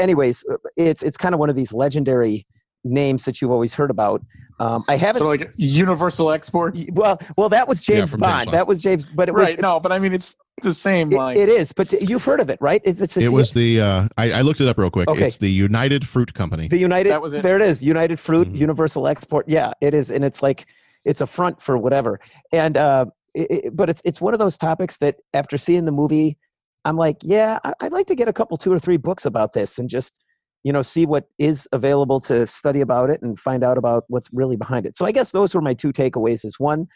anyways, it's, it's kind of one of these legendary names that you've always heard about. Um, I haven't. So like Universal Exports. Well, well, that was James, yeah, Bond. James Bond. That was James, but it was right. No, but I mean, it's the same. It, like, it is, but you've heard of it, right? It's, it's a, it was the. Uh, I, I looked it up real quick. Okay. It's the United Fruit Company. The United. That was it. There it is. United Fruit, mm-hmm. Universal Export. Yeah, it is, and it's like it's a front for whatever. And uh, it, it, but it's it's one of those topics that after seeing the movie, I'm like, yeah, I'd like to get a couple, two or three books about this, and just, you know, see what is available to study about it and find out about what's really behind it. So I guess those were my two takeaways is one,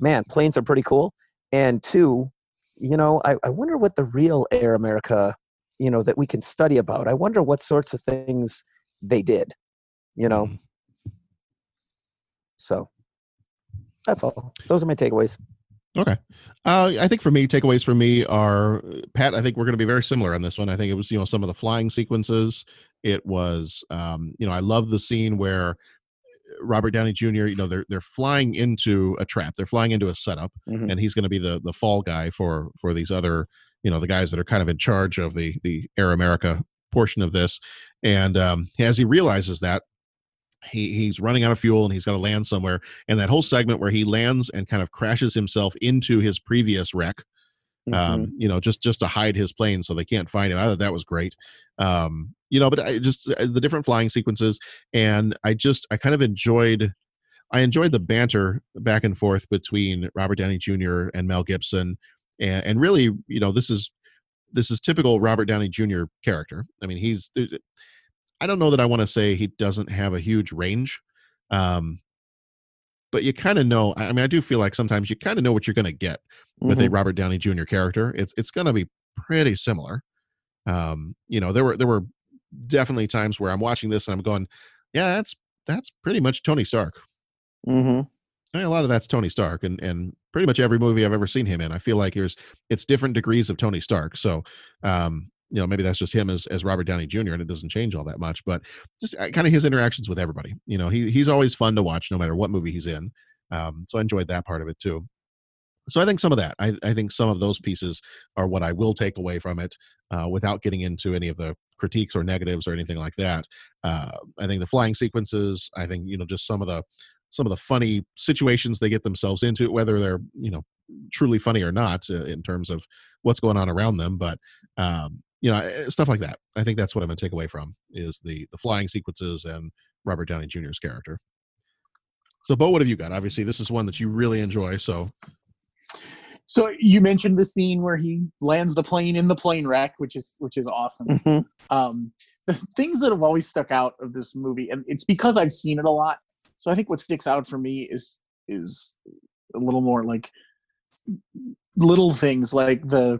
man, planes are pretty cool. And two, you know, I, I wonder what the real Air America, you know, that we can study about. I wonder what sorts of things they did, you know. Mm-hmm. So that's all. Those are my takeaways. Okay. Uh, I think for me, takeaways for me are, Pat, I think we're going to be very similar on this one. I think it was, you know, some of the flying sequences. It was, um, you know, I love the scene where Robert Downey Junior, you know, they're they're flying into a trap. They're flying into a setup, mm-hmm. and he's going to be the the fall guy for for these other, you know, the guys that are kind of in charge of the the Air America portion of this. And um, as he realizes that, He he's running out of fuel and he's got to land somewhere. And that whole segment where he lands and kind of crashes himself into his previous wreck, mm-hmm. um, you know, just, just to hide his plane so they can't find him. I thought that was great. Um, you know, but I just, the different flying sequences, and I just, I kind of enjoyed, I enjoyed the banter back and forth between Robert Downey Junior and Mel Gibson. And, and really, you know, this is, this is typical Robert Downey Junior character. I mean, he's, I don't know that I want to say he doesn't have a huge range, um, but you kind of know. I mean, I do feel like sometimes you kind of know what you're going to get with mm-hmm. a Robert Downey Junior character. It's it's going to be pretty similar. Um, you know, there were there were definitely times where I'm watching this and I'm going, yeah, that's that's pretty much Tony Stark. Mm-hmm. I mean, a lot of that's Tony Stark, and and pretty much every movie I've ever seen him in, I feel like there's it's different degrees of Tony Stark. So. Um, You know, maybe that's just him as, as Robert Downey Junior and it doesn't change all that much, but just kind of his interactions with everybody. You know, he he's always fun to watch no matter what movie he's in. Um, so I enjoyed that part of it too. So I think some of that, I, I think some of those pieces are what I will take away from it uh, without getting into any of the critiques or negatives or anything like that. Uh, I think the flying sequences, I think, you know, just some of the, some of the funny situations they get themselves into, whether they're, you know, truly funny or not uh, in terms of what's going on around them. But, um, you know, stuff like that. I think that's what I'm going to take away from is the the flying sequences and Robert Downey Junior's character. So, Bo, what have you got? Obviously, this is one that you really enjoy. So, so you mentioned the scene where he lands the plane in the plane wreck, which is which is awesome. Mm-hmm. Um, the things that have always stuck out of this movie, and it's because I've seen it a lot. So, I think what sticks out for me is is a little more like little things like the.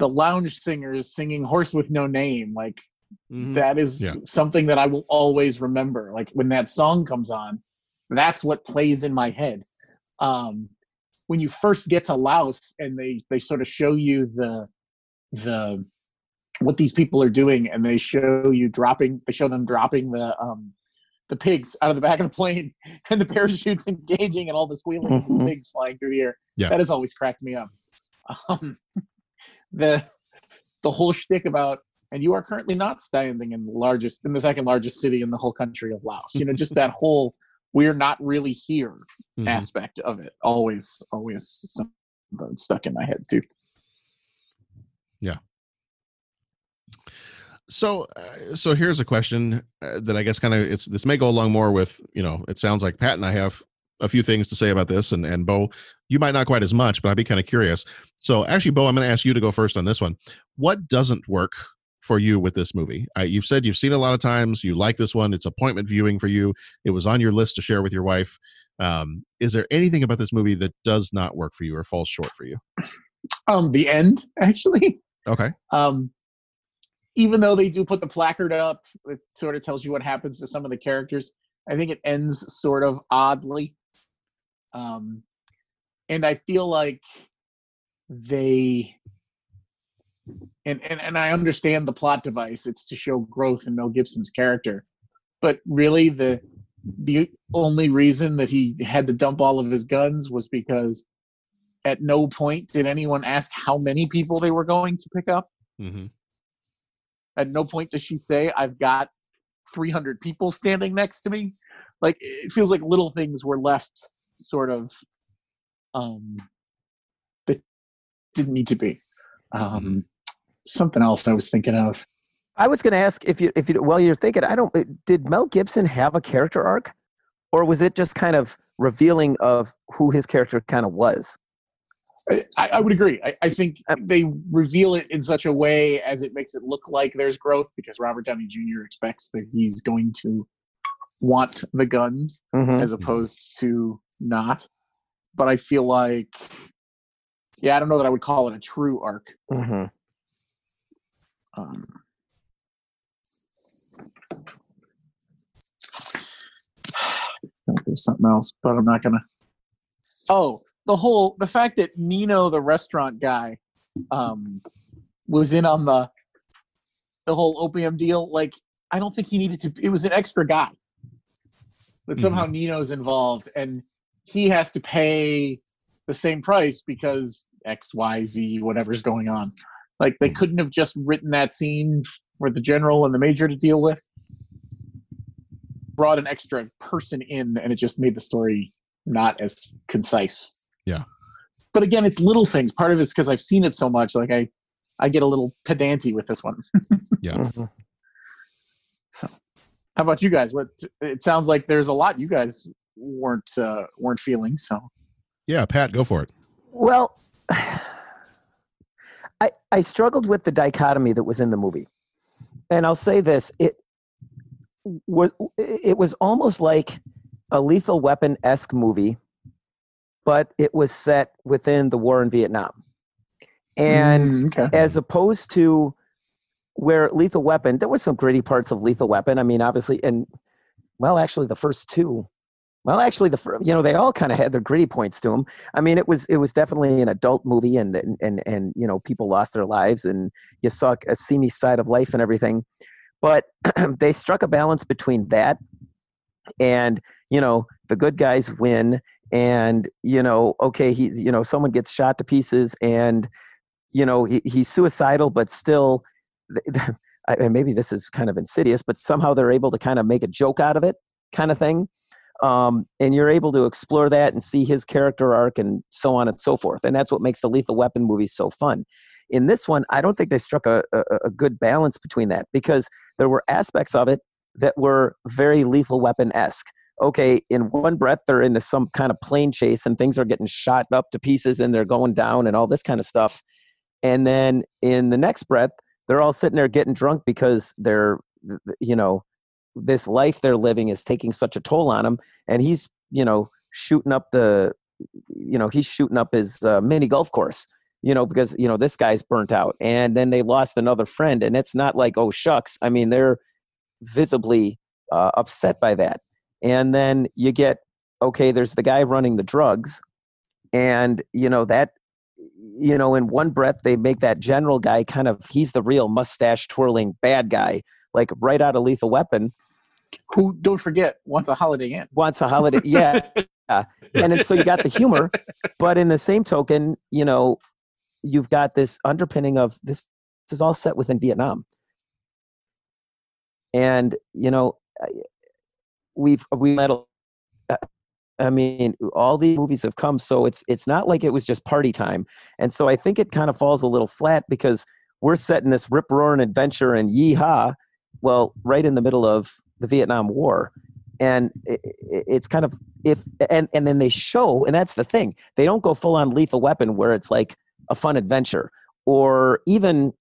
The lounge singers singing Horse with No Name, like mm-hmm. that is yeah. something that I will always remember. Like when that song comes on, that's what plays in my head. Um, when you first get to Laos and they, they sort of show you the the what these people are doing, and they show you dropping, they show them dropping the um, the pigs out of the back of the plane and the parachutes engaging and all the squealing of the pigs flying through the air. Yeah. That has always cracked me up. Um, The the whole shtick about, and you are currently not standing in the largest, in the second largest city in the whole country of Laos. You know, just that whole "we're not really here" mm-hmm. aspect of it always, always stuck in my head too. Yeah. So, uh, so here's a question uh, that I guess kind of it's this may go along more with, you know, it sounds like Pat and I have a few things to say about this, and and Bo, you might not quite as much, but I'd be kind of curious. So actually, Bo, I'm going to ask you to go first on this one. What doesn't work for you with this movie? Uh, you've said you've seen it a lot of times. You like this one. It's appointment viewing for you. It was on your list to share with your wife. Um, is there anything about this movie that does not work for you or falls short for you? Um, the end, actually. Okay. Um, even though they do put the placard up, it sort of tells you what happens to some of the characters. I think it ends sort of oddly. Um, and I feel like they, and, and, and I understand the plot device. It's to show growth in Mel Gibson's character. But really the, the only reason that he had to dump all of his guns was because at no point did anyone ask how many people they were going to pick up. Mm-hmm. At no point does she say, I've got three hundred people standing next to me. Like, it feels like little things were left sort of um, that didn't need to be. Um, something else I was thinking of. I was going to ask if you, if you, while you're thinking, I don't, did Mel Gibson have a character arc, or was it just kind of revealing of who his character kind of was? I, I would agree. I, I think they reveal it in such a way as it makes it look like there's growth, because Robert Downey Junior expects that he's going to want the guns mm-hmm. as opposed to not. But I feel like, yeah, I don't know that I would call it a true arc. Mm-hmm. Um, there's something else, but I'm not going to. Oh, the whole, the fact that Nino, the restaurant guy, um, was in on the the whole opium deal. Like, I don't think he needed to, it was an extra guy. But mm-hmm. somehow Nino's involved, and he has to pay the same price because X, Y, Z, whatever's going on. Like, they couldn't have just written that scene for the general and the major to deal with. Brought an extra person in, and it just made the story not as concise. Yeah. But again, it's little things. Part of it's because I've seen it so much. Like, I, I get a little pedantic with this one. Yeah. So, how about you guys? What, it sounds like there's a lot you guys weren't uh, weren't feeling. So. Yeah, Pat, go for it. Well, I I struggled with the dichotomy that was in the movie, and I'll say this: it was it was almost like a Lethal Weapon-esque movie, but it was set within the war in Vietnam. And mm, okay. as opposed to where Lethal Weapon, there was some gritty parts of Lethal Weapon. I mean, obviously, and well, actually the first two, well, actually the first, you know, they all kind of had their gritty points to them. I mean, it was, it was definitely an adult movie, and, and, and, and, you know, people lost their lives, and you saw a seamy side of life and everything, but they struck a balance between that and, you know, the good guys win, and, you know, okay, he, you know, someone gets shot to pieces, and, you know, he, he's suicidal, but still, and maybe this is kind of insidious, but somehow they're able to kind of make a joke out of it, kind of thing. Um, and you're able to explore that and see his character arc and so on and so forth. And that's what makes the Lethal Weapon movies so fun. In this one, I don't think they struck a, a, a good balance between that, because there were aspects of it that were very Lethal Weapon-esque. Okay, in one breath, they're into some kind of plane chase, and things are getting shot up to pieces, and they're going down and all this kind of stuff. And then in the next breath, they're all sitting there getting drunk because they're, you know, this life they're living is taking such a toll on them. And he's, you know, shooting up the, you know, he's shooting up his uh, mini golf course, you know, because, you know, this guy's burnt out. And then they lost another friend. And it's not like, oh, shucks. I mean, they're visibly uh, upset by that. And then you get, okay, there's the guy running the drugs, and, you know, that, you know, in one breath, they make that general guy kind of, he's the real mustache twirling bad guy, like right out of Lethal Weapon. Who, don't forget, wants a Holiday Inn. Wants a Holiday, yeah. yeah. And then, so you got the humor, but in the same token, you know, you've got this underpinning of this, this is all set within Vietnam. And, you know, I, We've we met. I mean, all the movies have come, so it's it's not like it was just party time. And so I think it kind of falls a little flat, because we're setting this rip roaring adventure and yeehaw, well, right in the middle of the Vietnam War, and it, it's kind of if and and then they show, and that's the thing, they don't go full on Lethal Weapon where it's like a fun adventure, or even,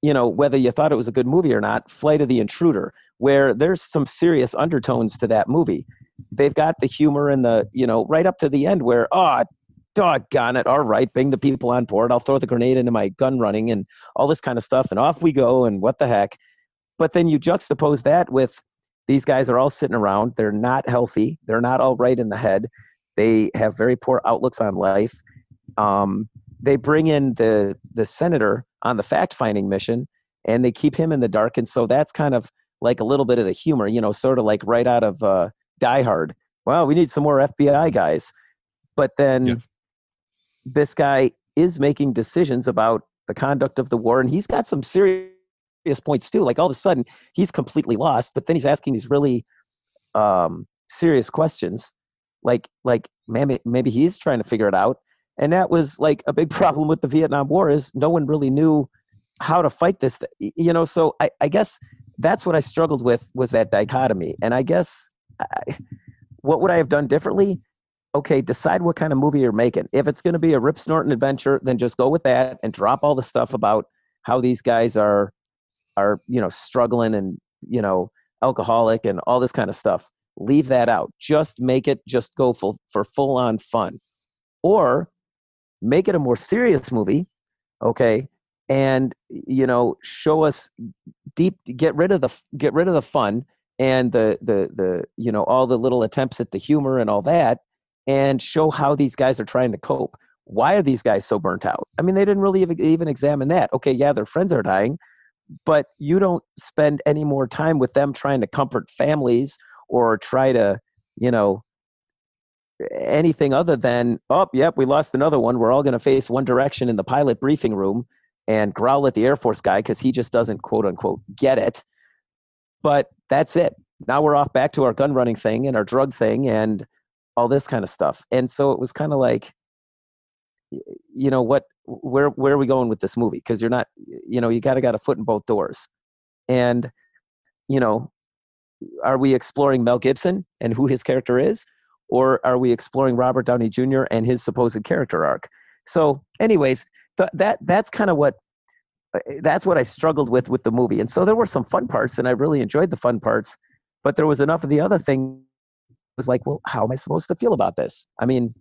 you know, whether you thought it was a good movie or not, Flight of the Intruder, where there's some serious undertones to that movie. They've got the humor and the, you know, right up to the end where, oh, doggone it, all right, bring the people on board, I'll throw the grenade into my gun running and all this kind of stuff, and off we go, and what the heck. But then you juxtapose that with these guys are all sitting around, they're not healthy, they're not all right in the head, they have very poor outlooks on life. Um, they bring in the the senator on the fact-finding mission, and they keep him in the dark. And so that's kind of like a little bit of the humor, you know, sort of like right out of uh, Die Hard. Well, we need some more F B I guys. But then yeah. this guy is making decisions about the conduct of the war, and he's got some serious points too. Like all of a sudden he's completely lost, but then he's asking these really um, serious questions. Like, like maybe, maybe he's trying to figure it out. And that was like a big problem with the Vietnam War, is no one really knew how to fight this, you know? So I, I guess that's what I struggled with, was that dichotomy. And I guess I, what would I have done differently? Okay, decide what kind of movie you're making. If it's going to be a rip snorting adventure, then just go with that and drop all the stuff about how these guys are, are, you know, struggling and, you know, alcoholic and all this kind of stuff. Leave that out. Just make it, just go for, for full on fun, or make it a more serious movie. Okay. And, you know, show us deep, get rid of the, get rid of the fun and the, the, the, you know, all the little attempts at the humor and all that, and show how these guys are trying to cope. Why are these guys so burnt out? I mean, they didn't really even examine that. Okay. Yeah. Their friends are dying, but you don't spend any more time with them trying to comfort families or try to, you know, anything other than, oh, yep, we lost another one. We're all going to face One Direction in the pilot briefing room and growl at the Air Force guy because he just doesn't, quote unquote, get it. But that's it. Now we're off back to our gun running thing and our drug thing and all this kind of stuff. And so it was kind of like, you know, what, where, where are we going with this movie? Because you're not, you know, you got to got a foot in both doors. And, you know, are we exploring Mel Gibson and who his character is, or are we exploring Robert Downey Junior and his supposed character arc? So anyways, th- that that's kind of what, that's what I struggled with with the movie. And so there were some fun parts, and I really enjoyed the fun parts, but there was enough of the other thing was like, well, how am I supposed to feel about this? I mean,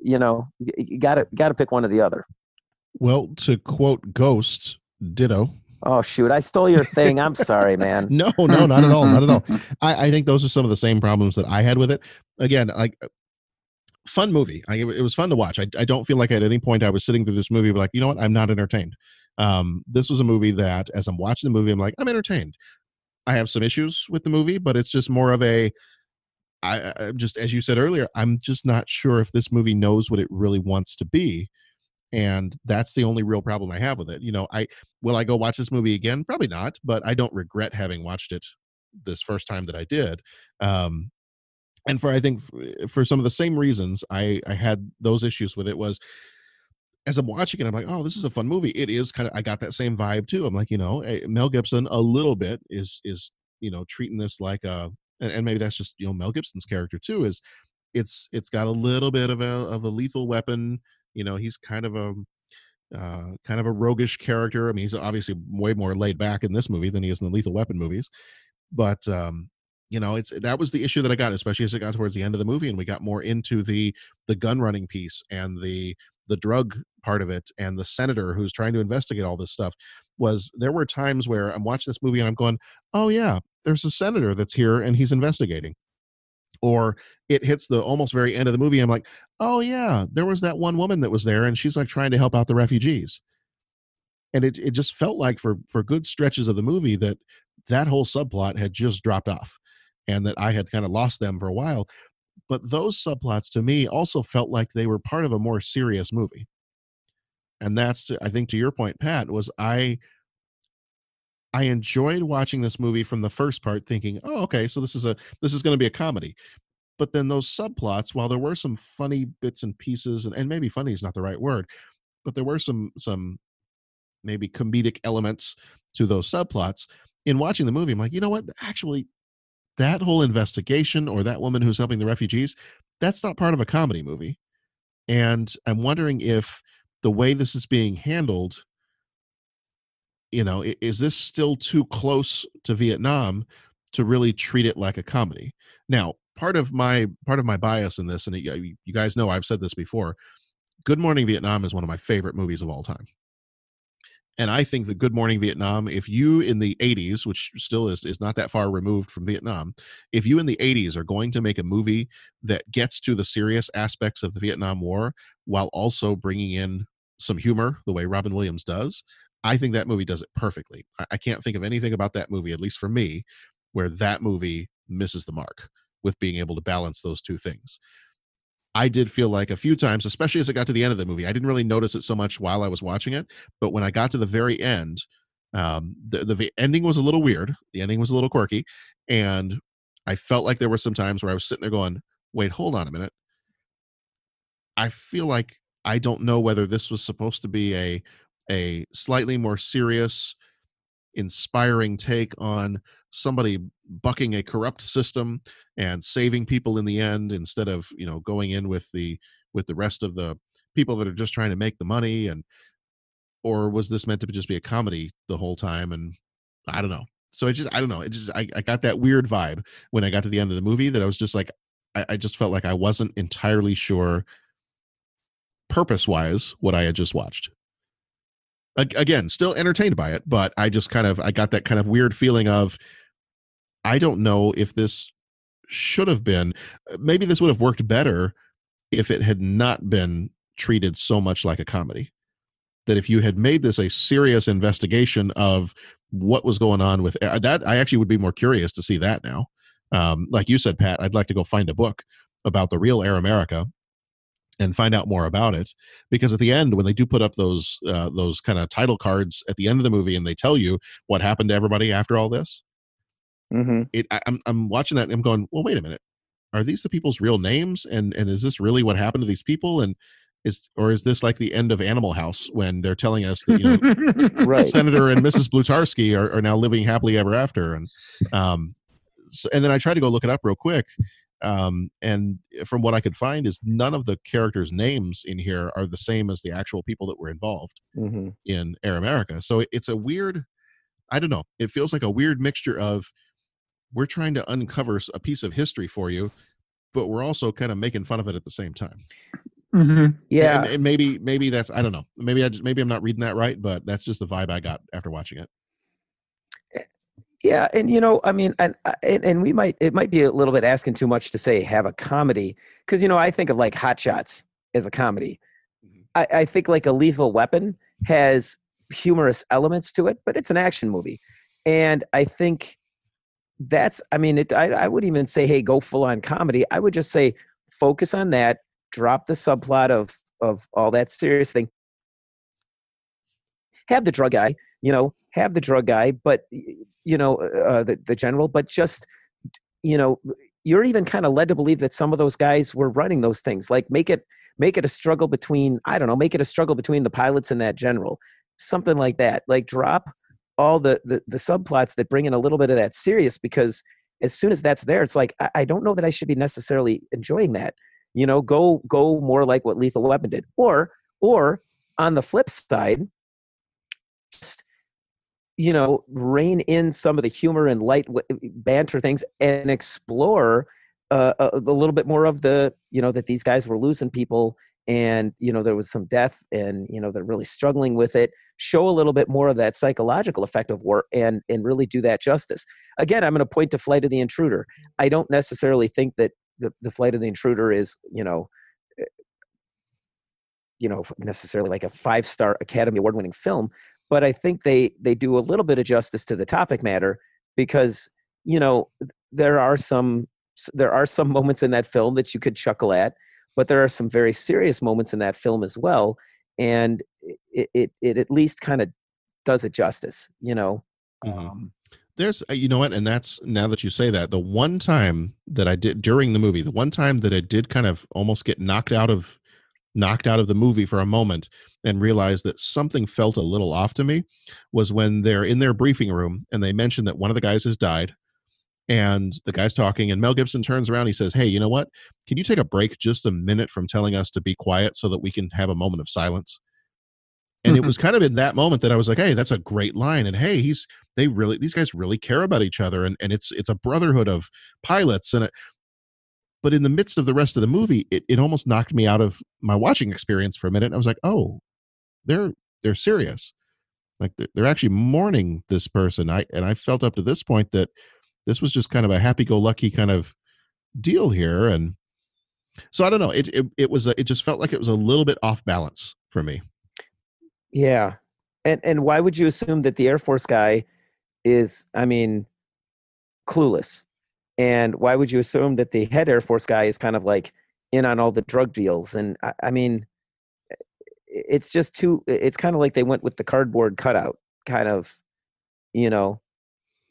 you know, you gotta, gotta pick one or the other. Well, to quote Ghosts, ditto. Oh, shoot. I stole your thing. I'm sorry, man. No, no, not at all. Not at all. I, I think those are some of the same problems that I had with it. Again, like, fun movie. I, it was fun to watch. I, I don't feel like at any point I was sitting through this movie like, you know what? I'm not entertained. Um, this was a movie that as I'm watching the movie, I'm like, I'm entertained. I have some issues with the movie, but it's just more of a, I, I just, as you said earlier, I'm just not sure if this movie knows what it really wants to be. And that's the only real problem I have with it. You know, I will I go watch this movie again? Probably not, but I don't regret having watched it this first time that I did. Um, and for, I think for some of the same reasons I, I had those issues with it, was as I'm watching it, I'm like, oh, this is a fun movie. It is kind of, I got that same vibe too. I'm like, you know, Mel Gibson a little bit is, is, you know, treating this like a, and maybe that's just, you know, Mel Gibson's character too, is it's, it's got a little bit of a, of a Lethal Weapon. You know, he's kind of a uh, kind of a roguish character. I mean, he's obviously way more laid back in this movie than he is in the Lethal Weapon movies. But, um, you know, it's that was the issue that I got, especially as it got towards the end of the movie and we got more into the the gun running piece and the the drug part of it and the senator who's trying to investigate all this stuff. Was there were times where I'm watching this movie and I'm going, oh, yeah, there's a senator that's here and he's investigating. Or it hits the almost very end of the movie. I'm like, oh yeah, there was that one woman that was there and she's like trying to help out the refugees. And it, it just felt like for, for good stretches of the movie that that whole subplot had just dropped off and that I had kind of lost them for a while. But those subplots to me also felt like they were part of a more serious movie. And that's, I think to your point, Pat, was I, I enjoyed watching this movie from the first part thinking, oh, okay, so this is a this is going to be a comedy. But then those subplots, while there were some funny bits and pieces, and, and maybe funny is not the right word, but there were some some maybe comedic elements to those subplots. In watching the movie, I'm like, you know what? Actually, that whole investigation or that woman who's helping the refugees, that's not part of a comedy movie. And I'm wondering if the way this is being handled, you know, is this still too close to Vietnam to really treat it like a comedy? Now, part of my part of my bias in this, and you guys know I've said this before, Good Morning Vietnam is one of my favorite movies of all time. And I think that Good Morning Vietnam, if you in the eighties, which still is, is not that far removed from Vietnam, if you in the eighties are going to make a movie that gets to the serious aspects of the Vietnam War while also bringing in some humor the way Robin Williams does, I think that movie does it perfectly. I can't think of anything about that movie, at least for me, where that movie misses the mark with being able to balance those two things. I did feel like a few times, especially as it got to the end of the movie, I didn't really notice it so much while I was watching it, but when I got to the very end, Um, the, the ending was a little weird. The ending was a little quirky. And I felt like there were some times where I was sitting there going, wait, hold on a minute. I feel like I don't know whether this was supposed to be a a slightly more serious, inspiring take on somebody bucking a corrupt system and saving people in the end, instead of, you know, going in with the with the rest of the people that are just trying to make the money. And or was this meant to just be a comedy the whole time? And I don't know. So it just, I don't know. It just, I, I got that weird vibe when I got to the end of the movie that I was just like, I, I just felt like I wasn't entirely sure purpose-wise what I had just watched. Again, still entertained by it, but I just kind of, I got that kind of weird feeling of, I don't know if this should have been, maybe this would have worked better if it had not been treated so much like a comedy. That if you had made this a serious investigation of what was going on with that, I actually would be more curious to see that now. Um, like you said, Pat, I'd like to go find a book about the real Air America and find out more about it, because at the end, when they do put up those uh, those kind of title cards at the end of the movie and they tell you what happened to everybody after all this, mm-hmm. it, I, I'm I'm watching that and I'm going, well, wait a minute, are these the people's real names, and and is this really what happened to these people, and is or is this like the end of Animal House when they're telling us that, you know, right. Senator and Missus Blutarski are, are now living happily ever after, and um, so, and then I tried to go look it up real quick. Um, and from what I could find is none of the characters' names in here are the same as the actual people that were involved mm-hmm. in Air America. So it's a weird, I don't know, it feels like a weird mixture of, we're trying to uncover a piece of history for you, but we're also kind of making fun of it at the same time. Mm-hmm. Yeah. And, and maybe, maybe that's, I don't know, maybe I just, maybe I'm not reading that right, but that's just the vibe I got after watching it. Yeah, and you know, I mean, and and we might it might be a little bit asking too much to say have a comedy, because you know I think of like Hot Shots as a comedy. I, I think like a Lethal Weapon has humorous elements to it, but it's an action movie, and I think that's I mean, it, I I wouldn't even say hey go full on comedy. I would just say focus on that, drop the subplot of of all that serious thing. Have the drug guy, you know, have the drug guy, but. you know, uh, the, the general, but just, you know, you're even kind of led to believe that some of those guys were running those things. Like make it, make it a struggle between, I don't know, make it a struggle between the pilots and that general, something like that. Like drop all the, the, the subplots that bring in a little bit of that serious, because as soon as that's there, it's like, I, I don't know that I should be necessarily enjoying that, you know, go, go more like what Lethal Weapon did, or, or on the flip side, just, you know, rein in some of the humor and light banter things and explore uh, a, a little bit more of the, you know, that these guys were losing people and, you know, there was some death and, you know, they're really struggling with it. Show a little bit more of that psychological effect of war and, and really do that justice. Again, I'm going to point to Flight of the Intruder. I don't necessarily think that the, the Flight of the Intruder is, you know, you know, necessarily like a five-star Academy Award-winning film, but I think they, they do a little bit of justice to the topic matter because, you know, there are some there are some moments in that film that you could chuckle at, but there are some very serious moments in that film as well, and it it, it at least kind of does it justice, you know. Mm-hmm. Um, There's, you know what, and that's, now that you say that, the one time that I did during the movie, the one time that I did kind of almost get knocked out of. knocked out of the movie for a moment and realized that something felt a little off to me was when they're in their briefing room and they mention that one of the guys has died and the guy's talking and Mel Gibson turns around. He says, hey, you know what? Can you take a break just a minute from telling us to be quiet so that we can have a moment of silence? And mm-hmm. It was kind of in that moment that I was like, hey, that's a great line. And hey, he's, they really, these guys really care about each other. And, and it's, it's a brotherhood of pilots. And it, But in the midst of the rest of the movie, it, it almost knocked me out of my watching experience for a minute. I was like, oh, they're they're serious. Like they're, they're actually mourning this person. I and I felt up to this point that this was just kind of a happy-go-lucky kind of deal here. And so I don't know. It it it was a, it just felt like it was a little bit off balance for me. Yeah. And and why would you assume that the Air Force guy is, I mean, clueless? And why would you assume that the head Air Force guy is kind of like in on all the drug deals? And I, I mean, it's just too, it's kind of like they went with the cardboard cutout kind of, you know,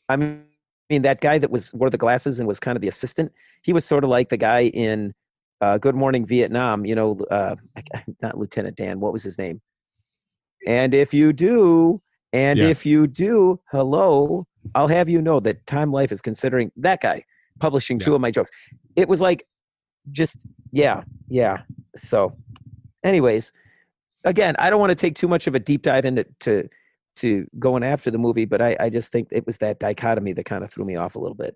I mean, I mean, that guy that was wore the glasses and was kind of the assistant, he was sort of like the guy in uh, Good Morning Vietnam, you know, uh, not Lieutenant Dan, what was his name? And if you do, and yeah. if you do, hello, I'll have you know that Time Life is considering that guy publishing yeah. two of my jokes. It was like, just, yeah, yeah. So anyways, again, I don't want to take too much of a deep dive into to, to going after the movie, but I, I just think it was that dichotomy that kind of threw me off a little bit.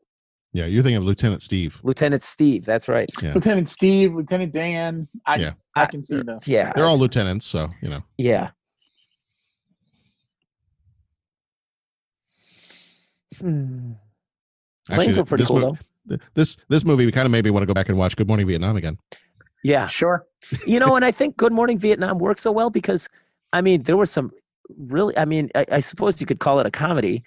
Yeah, you're thinking of Lieutenant Steve. Lieutenant Steve, that's right. Yeah. Lieutenant Steve, Lieutenant Dan. I, yeah. I, I can see them. Yeah. They're all lieutenants, so, you know. Yeah. Hmm. Actually, Planes are pretty cool, mo- though. This, this movie kind of made me want to go back and watch Good Morning Vietnam again. Yeah. Sure. You know, and I think Good Morning Vietnam works so well because, I mean, there were some... Really, I mean, I, I suppose you could call it a comedy,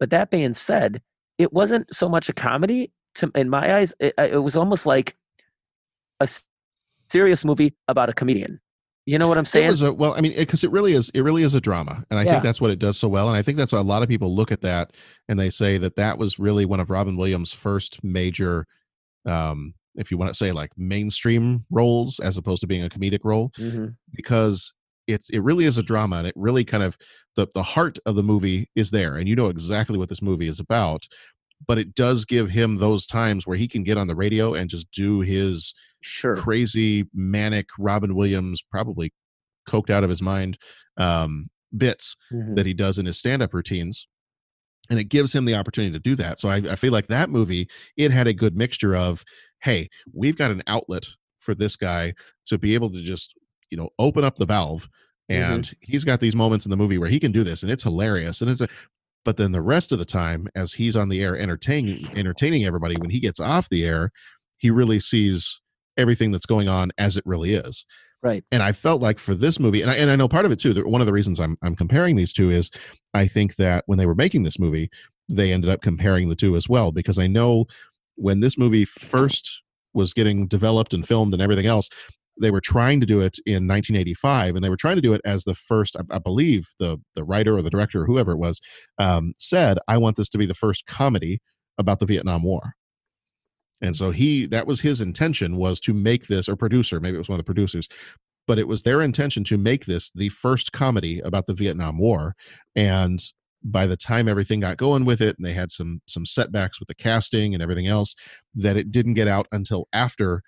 but that being said, it wasn't so much a comedy to, in my eyes. It, it was almost like a serious movie about a comedian. You know what I'm saying? It was a, well, I mean, because it, it really is, it really is a drama, and I yeah. think that's what it does so well. And I think that's why a lot of people look at that and they say that that was really one of Robin Williams' first major, um, if you want to say, like, mainstream roles, as opposed to being a comedic role, mm-hmm. because. It's it really is a drama, and it really kind of the the heart of the movie is there, and you know exactly what this movie is about. But it does give him those times where he can get on the radio and just do his sure. crazy manic Robin Williams, probably coked out of his mind, um, bits mm-hmm. that he does in his stand-up routines, and it gives him the opportunity to do that. So I, I feel like that movie, it had a good mixture of, hey, we've got an outlet for this guy to be able to just, you know, open up the valve, and mm-hmm. he's got these moments in the movie where he can do this, and it's hilarious. And it's a, but then the rest of the time, as he's on the air entertaining, entertaining everybody, when he gets off the air, he really sees everything that's going on as it really is. Right. And I felt like for this movie, and I, and I know part of it too, that one of the reasons I'm, I'm comparing these two is I think that when they were making this movie, they ended up comparing the two as well, because I know when this movie first was getting developed and filmed and everything else, they were trying to do it in nineteen eighty-five, and they were trying to do it as the first, I, I believe the the writer or the director or whoever it was um, said, I want this to be the first comedy about the Vietnam War. And so he, that was his intention, was to make this, or producer, maybe it was one of the producers, but it was their intention to make this the first comedy about the Vietnam War. And by the time everything got going with it, and they had some some setbacks with the casting and everything else, that it didn't get out until after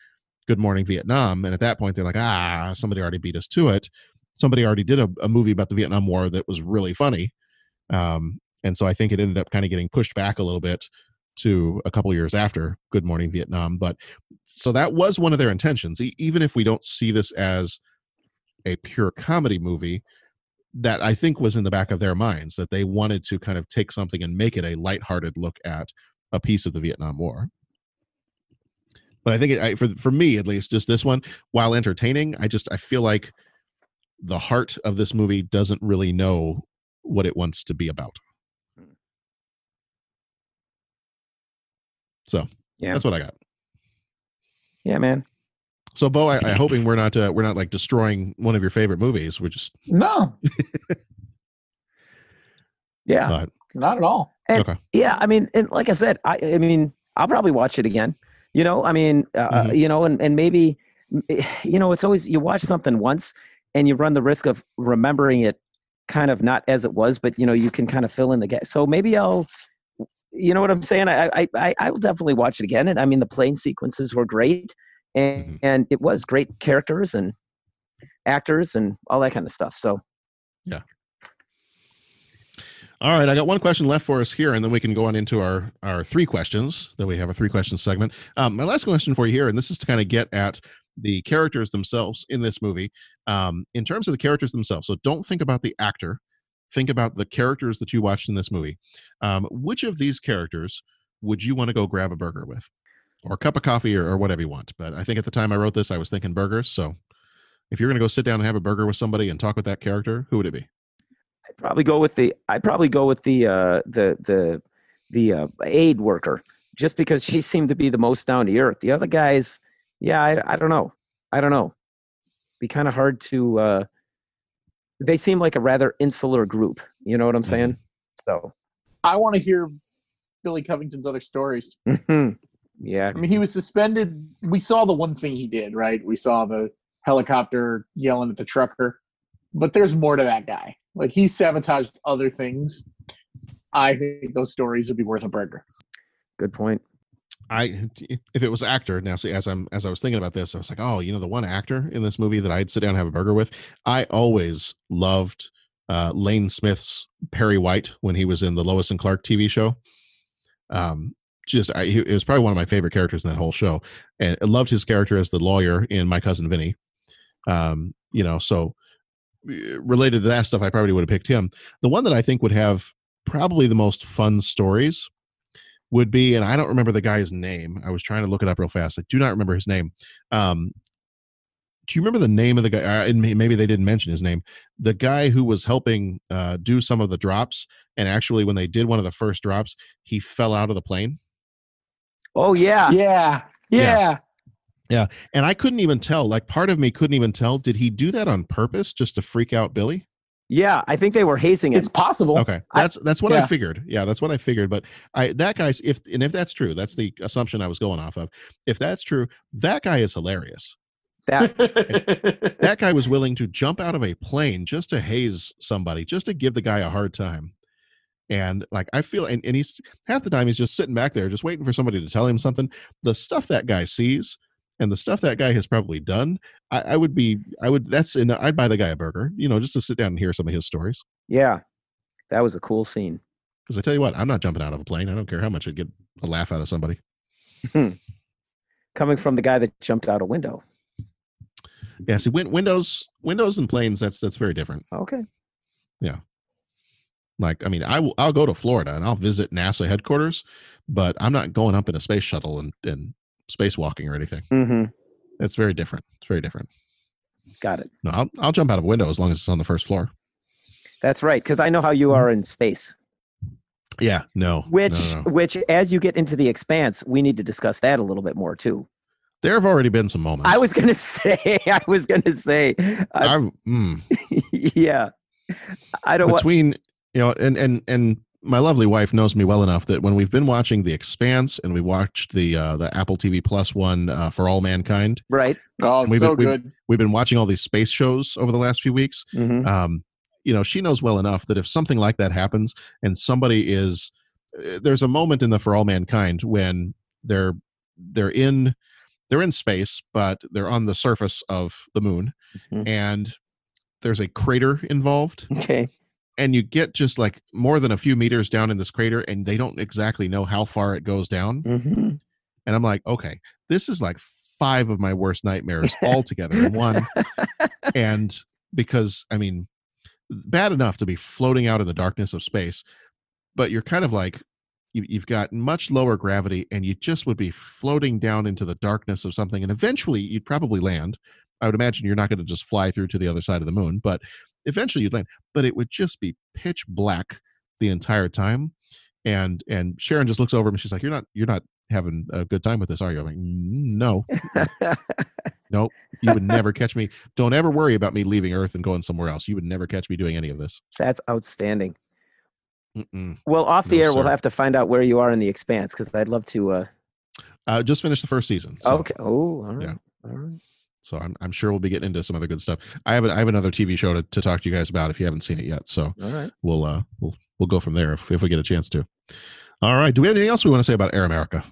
Good Morning Vietnam. And at that point, they're like, ah, somebody already beat us to it. Somebody already did a, a movie about the Vietnam War that was really funny. Um, and so I think it ended up kind of getting pushed back a little bit to a couple of years after Good Morning Vietnam. But so that was one of their intentions. E- even if we don't see this as a pure comedy movie, that I think was in the back of their minds, that they wanted to kind of take something and make it a lighthearted look at a piece of the Vietnam War. But I think it, I, for for me, at least, just this one, while entertaining, I just I feel like the heart of this movie doesn't really know what it wants to be about. So yeah, that's what I got. Yeah, man. So, Bo, I, I'm hoping we're not uh, we're not like destroying one of your favorite movies. We're just no. yeah, but. Not at all. And, okay. Yeah, I mean, and like I said, I I mean, I'll probably watch it again. You know, I mean, uh, mm-hmm. you know, and, and maybe, you know, it's always, you watch something once and you run the risk of remembering it kind of not as it was, but, you know, you can kind of fill in the gap. So maybe I'll, you know what I'm saying? I I, I, I will definitely watch it again. And I mean, the plane sequences were great, and, mm-hmm. and it was great characters and actors and all that kind of stuff. So, yeah. All right, I got one question left for us here, and then we can go on into our, our three questions. Then we have a three question segment. Um, my last question for you here, and this is to kind of get at the characters themselves in this movie. Um, in terms of the characters themselves, so don't think about the actor, think about the characters that you watched in this movie. Um, which of these characters would you want to go grab a burger with, or a cup of coffee, or, or whatever you want? But I think at the time I wrote this, I was thinking burgers. So if you're going to go sit down and have a burger with somebody and talk with that character, who would it be? I'd probably go with the I'd probably go with the uh, the the the uh, aid worker, just because she seemed to be the most down to earth. The other guys, yeah, I, I don't know, I don't know. Be kind of hard to. Uh, they seem like a rather insular group. You know what I'm saying? So I want to hear Billy Covington's other stories. Yeah. I mean, he was suspended. We saw the one thing he did, right? We saw the helicopter yelling at the trucker. But there's more to that guy. Like, he sabotaged other things. I think those stories would be worth a burger. Good point. I, if it was actor now, see, as I'm, as I was thinking about this, I was like, oh, you know, the one actor in this movie that I'd sit down and have a burger with, I always loved uh, Lane Smith's Perry White when he was in the Lois and Clark T V show. Um, just, I, it was probably one of my favorite characters in that whole show, and I loved his character as the lawyer in My Cousin Vinny. Um, you know, so related to that stuff, I probably would have picked him. The one that I think would have probably the most fun stories would be, and I don't remember the guy's name. I was trying to look it up real fast. I do not remember his name. Um, do you remember the name of the guy? Uh, maybe they didn't mention his name. The guy who was helping uh, do some of the drops, and actually when they did one of the first drops, he fell out of the plane. Oh, yeah. Yeah. Yeah. Yeah. Yeah. And I couldn't even tell. Like, part of me couldn't even tell. Did he do that on purpose just to freak out Billy? Yeah, I think they were hazing it. It's possible. Okay, that's that's what I, yeah. I figured. Yeah, that's what I figured. But I that guy's if and if that's true, that's the assumption I was going off of. If that's true, that guy is hilarious. That that guy was willing to jump out of a plane just to haze somebody, just to give the guy a hard time. And like I feel, and, and he's half the time he's just sitting back there, just waiting for somebody to tell him something. The stuff that guy sees. And the stuff that guy has probably done, I, I would be, I would, that's, and I'd buy the guy a burger, you know, just to sit down and hear some of his stories. Yeah. That was a cool scene. Because I tell you what, I'm not jumping out of a plane. I don't care how much I'd get a laugh out of somebody. Coming from the guy that jumped out a window. Yeah. See, win- windows, windows and planes, that's, that's very different. Okay. Yeah. Like, I mean, I will, I'll go to Florida and I'll visit NASA headquarters, but I'm not going up in a space shuttle and, and, spacewalking or anything. Mm-hmm. That's very different. It's very different. Got it. No, I'll, I'll jump out of a window as long as it's on the first floor. That's right, because I know how you are in space. Yeah, no. Which, no, no. which, as you get into the Expanse, we need to discuss that a little bit more too. There have already been some moments. I was gonna say. I was gonna say. Uh, mm. Yeah. I don't. Between wa- you know, and and and. My lovely wife knows me well enough that when we've been watching The Expanse and we watched the uh, the Apple T V Plus one uh, For All Mankind, right? Oh, we've so been, good. We've, we've been watching all these space shows over the last few weeks. Mm-hmm. Um, you know, she knows well enough that if something like that happens and somebody is, there's a moment in the For All Mankind when they're they're in they're in space, but they're on the surface of the moon, mm-hmm. and there's a crater involved. Okay. And you get just like more than a few meters down in this crater, and they don't exactly know how far it goes down. Mm-hmm. And I'm like, okay, this is like five of my worst nightmares all together in one. And because, I mean, bad enough to be floating out in the darkness of space, but you're kind of like, you, you've got much lower gravity, and you just would be floating down into the darkness of something. And eventually you'd probably land. I would imagine you're not going to just fly through to the other side of the moon, but eventually you'd land, but it would just be pitch black the entire time. And, and Sharon just looks over him and she's like, you're not, you're not having a good time with this, are you? I'm like, no, no, you would never catch me. Don't ever worry about me leaving Earth and going somewhere else. You would never catch me doing any of this. That's outstanding. Mm-mm. Well, off the no, air, sir. We'll have to find out where you are in The Expanse. Cause I'd love to, uh, uh just finish the first season. So. Okay. Oh, all right. Yeah. All right. So I'm I'm sure we'll be getting into some other good stuff. I have an, I have another T V show to, to talk to you guys about if you haven't seen it yet. So all right. we'll uh we'll we'll go from there if if we get a chance to. All right. Do we have anything else we want to say about Air America?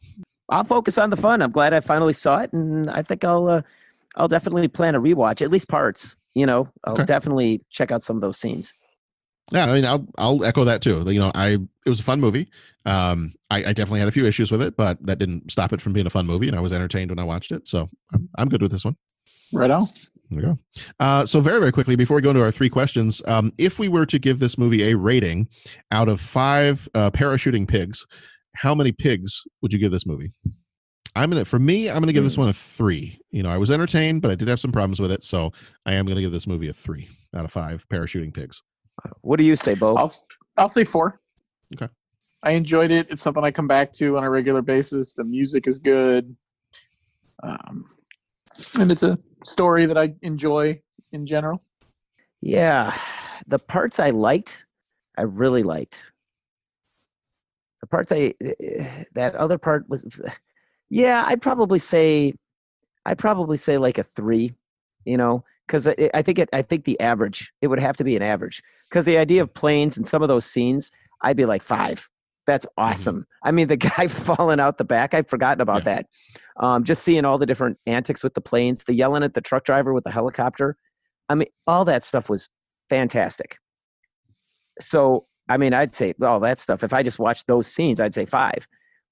I'll focus on the fun. I'm glad I finally saw it, and I think I'll uh, I'll definitely plan a rewatch, at least parts. You know, I'll okay. definitely check out some of those scenes. Yeah, I mean, I'll I'll echo that too. You know, I it was a fun movie. Um, I, I definitely had a few issues with it, but that didn't stop it from being a fun movie, and I was entertained when I watched it. So I'm I'm good with this one. Right on. There we go. Uh, so very, very quickly, before we go into our three questions, um, if we were to give this movie a rating out of five uh, parachuting pigs, how many pigs would you give this movie? I'm gonna, for me, I'm gonna give this one a three. You know, I was entertained, but I did have some problems with it, so I am gonna give this movie a three out of five parachuting pigs. What do you say, Bo? I'll, I'll say four. Okay. I enjoyed it. It's something I come back to on a regular basis. The music is good. Um, and it's a story that I enjoy in general. Yeah. The parts I liked, I really liked. the parts I, that other part was, yeah, I'd probably say, I'd probably say like a three, you know, because I, I think it, I think the average, it would have to be an average, because the idea of planes and some of those scenes, I'd be like five. That's awesome. I mean, the guy falling out the back, I'd forgotten about yeah. that. Um, just seeing all the different antics with the planes, the yelling at the truck driver with the helicopter. I mean, all that stuff was fantastic. So, I mean, I'd say all that stuff. If I just watched those scenes, I'd say five.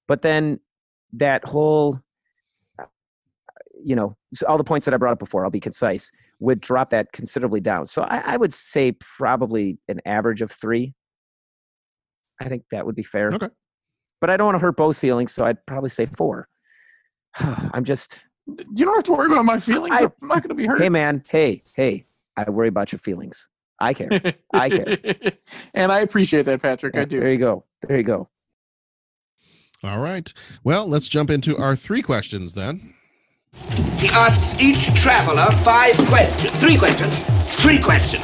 But then that whole, you know, all the points that I brought up before, I'll be concise, would drop that considerably down. So I, I would say probably an average of three. I think that would be fair. Okay. But I don't want to hurt Bo's feelings, so I'd probably say four. I'm just... You don't have to worry about my feelings. I, I'm not going to be hurt. Hey, man. Hey, hey. I worry about your feelings. I care. I care. And I appreciate that, Patrick. Yeah, I do. There you go. There you go. All right. Well, let's jump into our three questions then. He asks each traveler five questions. Three questions. Three questions.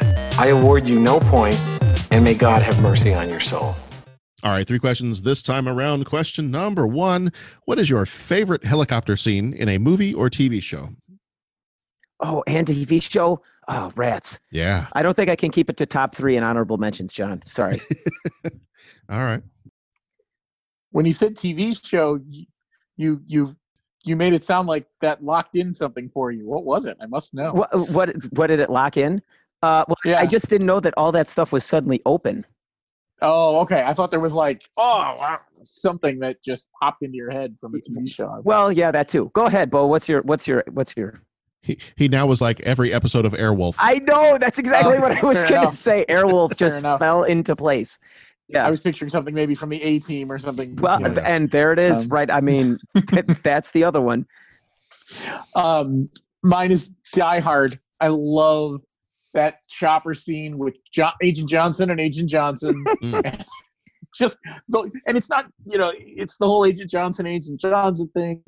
it. I award you no points, and may God have mercy on your soul. All right, three questions this time around. Question number one, what is your favorite helicopter scene in a movie or T V show? Oh, and T V show? Oh, rats. Yeah. I don't think I can keep it to top three in honorable mentions, John. Sorry. All right. When he said T V show, you you you made it sound like that locked in something for you. What was it? I must know. What what, what did it lock in? Uh, well, yeah. I just didn't know that all that stuff was suddenly open. Oh, okay. I thought there was like, oh, wow, something that just popped into your head from a T V show. Well, yeah, that too. Go ahead, Bo. What's your, what's your, what's your? He, he now was like every episode of Airwolf. I know. That's exactly oh, what I was going to say. Airwolf just fell into place. Yeah. I was picturing something maybe from the A-Team or something. Well, yeah. And there it is. Um, right. I mean, that's the other one. Um, mine is Die Hard. I love that chopper scene with jo- Agent Johnson and Agent Johnson. Mm. Just, and it's not, you know, it's the whole Agent Johnson, Agent Johnson thing.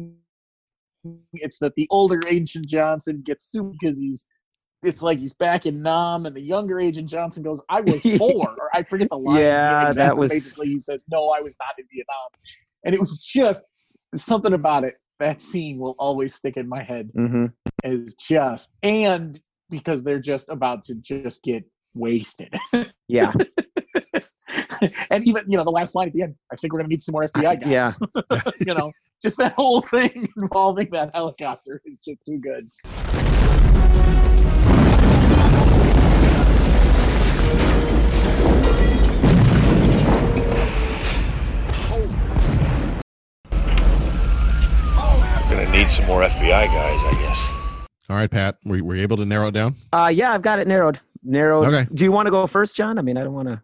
It's that the older Agent Johnson gets sued because he's, it's like he's back in Nam, and the younger Agent Johnson goes, I was four, or I forget the line. Yeah, exactly. That was. Basically, he says, no, I was not in Vietnam. And it was just, something about it, that scene will always stick in my head. Mm-hmm. As just, and because they're just about to just get wasted. Yeah. And even, you know, the last line at the end, I think we're going to need some more F B I guys. Yeah. You know, just that whole thing involving that helicopter is just too good. Oh. Going to need some more F B I guys, I guess. All right, Pat, were you, were you able to narrow it down? Uh, yeah, I've got it narrowed. Narrowed. Okay. Do you want to go first, John? I mean, I don't want to.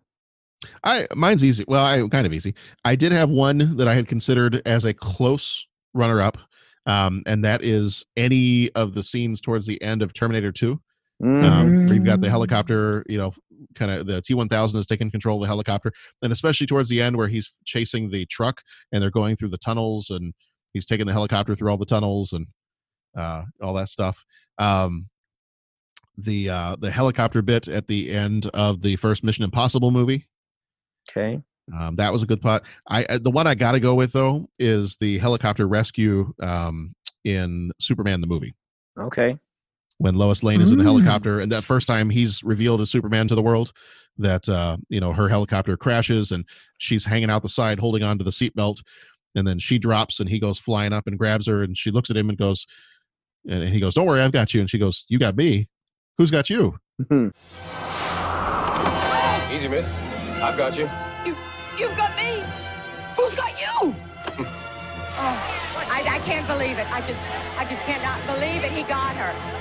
I mine's easy. Well, I kind of easy. I did have one that I had considered as a close runner-up, um, and that is any of the scenes towards the end of Terminator two. Mm-hmm. Um, where you've got the helicopter, you know, kind of the T one thousand has taken control of the helicopter, and especially towards the end where he's chasing the truck and they're going through the tunnels and he's taking the helicopter through all the tunnels and uh all that stuff. um the uh the helicopter bit at the end of the first Mission Impossible movie, okay um that was a good part. I the one I gotta go with though is the helicopter rescue um in Superman the movie, okay when Lois Lane is in the helicopter and that first time he's revealed as Superman to the world, that uh you know her helicopter crashes and she's hanging out the side holding on to the seatbelt, and then she drops and he goes flying up and grabs her, and she looks at him and goes, and he goes, don't worry, I've got you. And she goes, you got me? Who's got you? Easy, miss. I've got you. You you've got me. Who's got you? Oh, I, I can't believe it. I just, I just cannot believe it. He got her.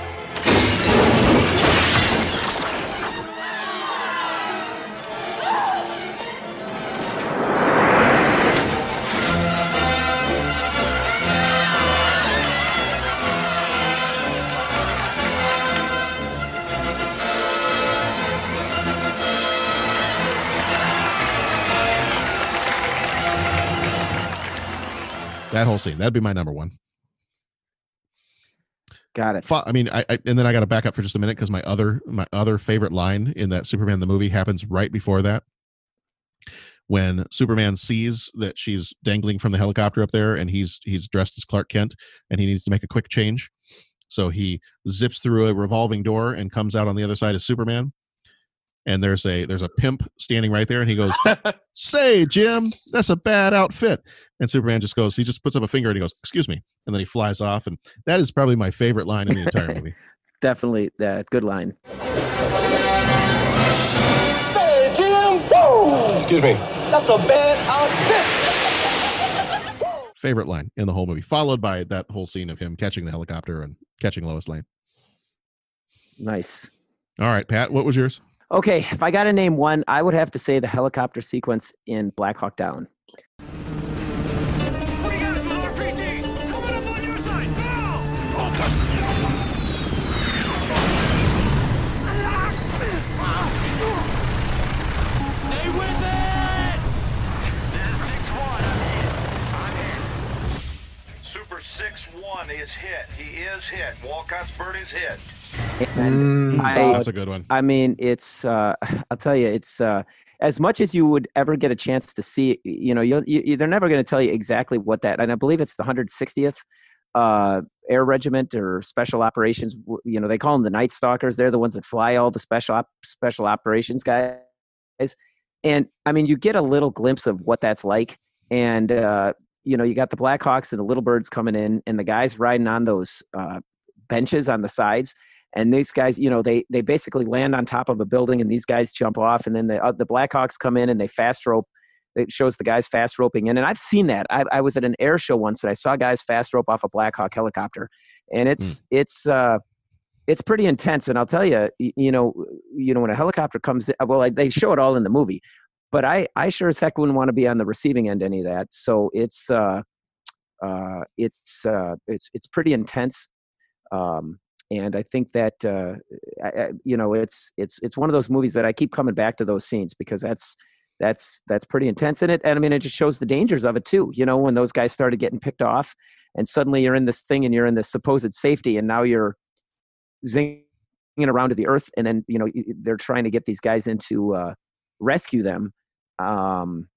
That whole scene. That'd be my number one. Got it. I mean, I, I and then I got to back up for just a minute because my other my other favorite line in that Superman the movie happens right before that, when Superman sees that she's dangling from the helicopter up there, and he's he's dressed as Clark Kent, and he needs to make a quick change, so he zips through a revolving door and comes out on the other side as Superman. And there's a there's a pimp standing right there, and he goes, "Say, Jim, that's a bad outfit." And Superman just goes, he just puts up a finger and he goes, "Excuse me," and then he flies off. And that is probably my favorite line in the entire movie. Definitely, yeah, good line. "Say, Jim, whoa! Excuse me, that's a bad outfit." Favorite line in the whole movie, followed by that whole scene of him catching the helicopter and catching Lois Lane. Nice. All right, Pat, what was yours? Okay, if I got to name one, I would have to say the helicopter sequence in Black Hawk Down. Six one is hit. He is hit. Walcott's bird is hit. Mm, I, that's a good one. I mean, it's, uh, I'll tell you, it's uh, as much as you would ever get a chance to see, you know, you'll, you, they're never going to tell you exactly what that, and I believe it's the one hundred sixtieth uh, Air Regiment or Special Operations. You know, they call them the Night Stalkers. They're the ones that fly all the special op, special operations guys. And I mean, you get a little glimpse of what that's like. And, uh, you know, you got the Blackhawks and the little birds coming in, and the guys riding on those uh, benches on the sides. And these guys, you know, they they basically land on top of a building, and these guys jump off. And then the uh, the Blackhawks come in and they fast rope. It shows the guys fast roping in, and I've seen that. I, I was at an air show once, and I saw guys fast rope off a Blackhawk helicopter, and it's mm. it's uh, it's pretty intense. And I'll tell you, you, you know, you know, when a helicopter comes, well, I, they show it all in the movie. But I, I sure as heck wouldn't want to be on the receiving end of any of that. So it's uh, uh, it's uh, it's it's pretty intense, um, and I think that uh, I, I, you know it's it's it's one of those movies that I keep coming back to those scenes because that's that's that's pretty intense in it. And I mean, it just shows the dangers of it too. You know, when those guys started getting picked off, and suddenly you're in this thing and you're in this supposed safety, and now you're zinging around to the earth, and then you know they're trying to get these guys into uh, rescue them. Um,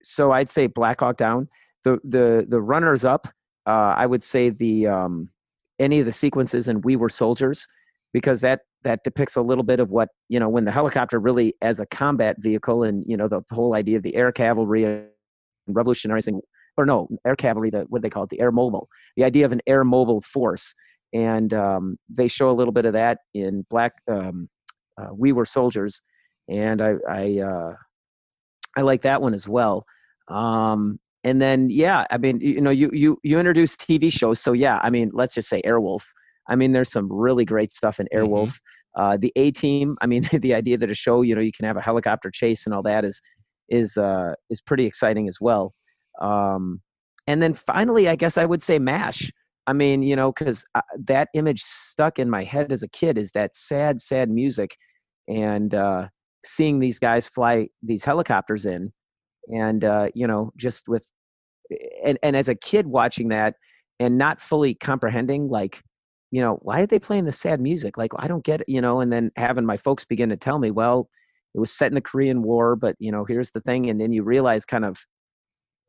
so I'd say Black Hawk Down. The the the runners up, uh, I would say the um, any of the sequences in We Were Soldiers, because that that depicts a little bit of what, you know, when the helicopter really as a combat vehicle, and you know the whole idea of the air cavalry and revolutionizing, or no, air cavalry, the what do they call it, the air mobile, the idea of an air mobile force, and um, they show a little bit of that in Black um, uh, We Were Soldiers, and I I. Uh, I like that one as well. Um, and then, yeah, I mean, you know, you, you, you introduce T V shows. So yeah, I mean, let's just say Airwolf. I mean, there's some really great stuff in Airwolf. Mm-hmm. Uh, the A-Team, I mean, the idea that a show, you know, you can have a helicopter chase and all that is, is, uh, is pretty exciting as well. Um, and then finally, I guess I would say MASH. I mean, you know, cause I, that image stuck in my head as a kid is that sad, sad music. And, uh, seeing these guys fly these helicopters in and, uh, you know, just with, and, and as a kid watching that and not fully comprehending, like, you know, why are they playing the sad music? Like, I don't get it, you know, and then having my folks begin to tell me, well, it was set in the Korean War, but you know, here's the thing. And then you realize kind of,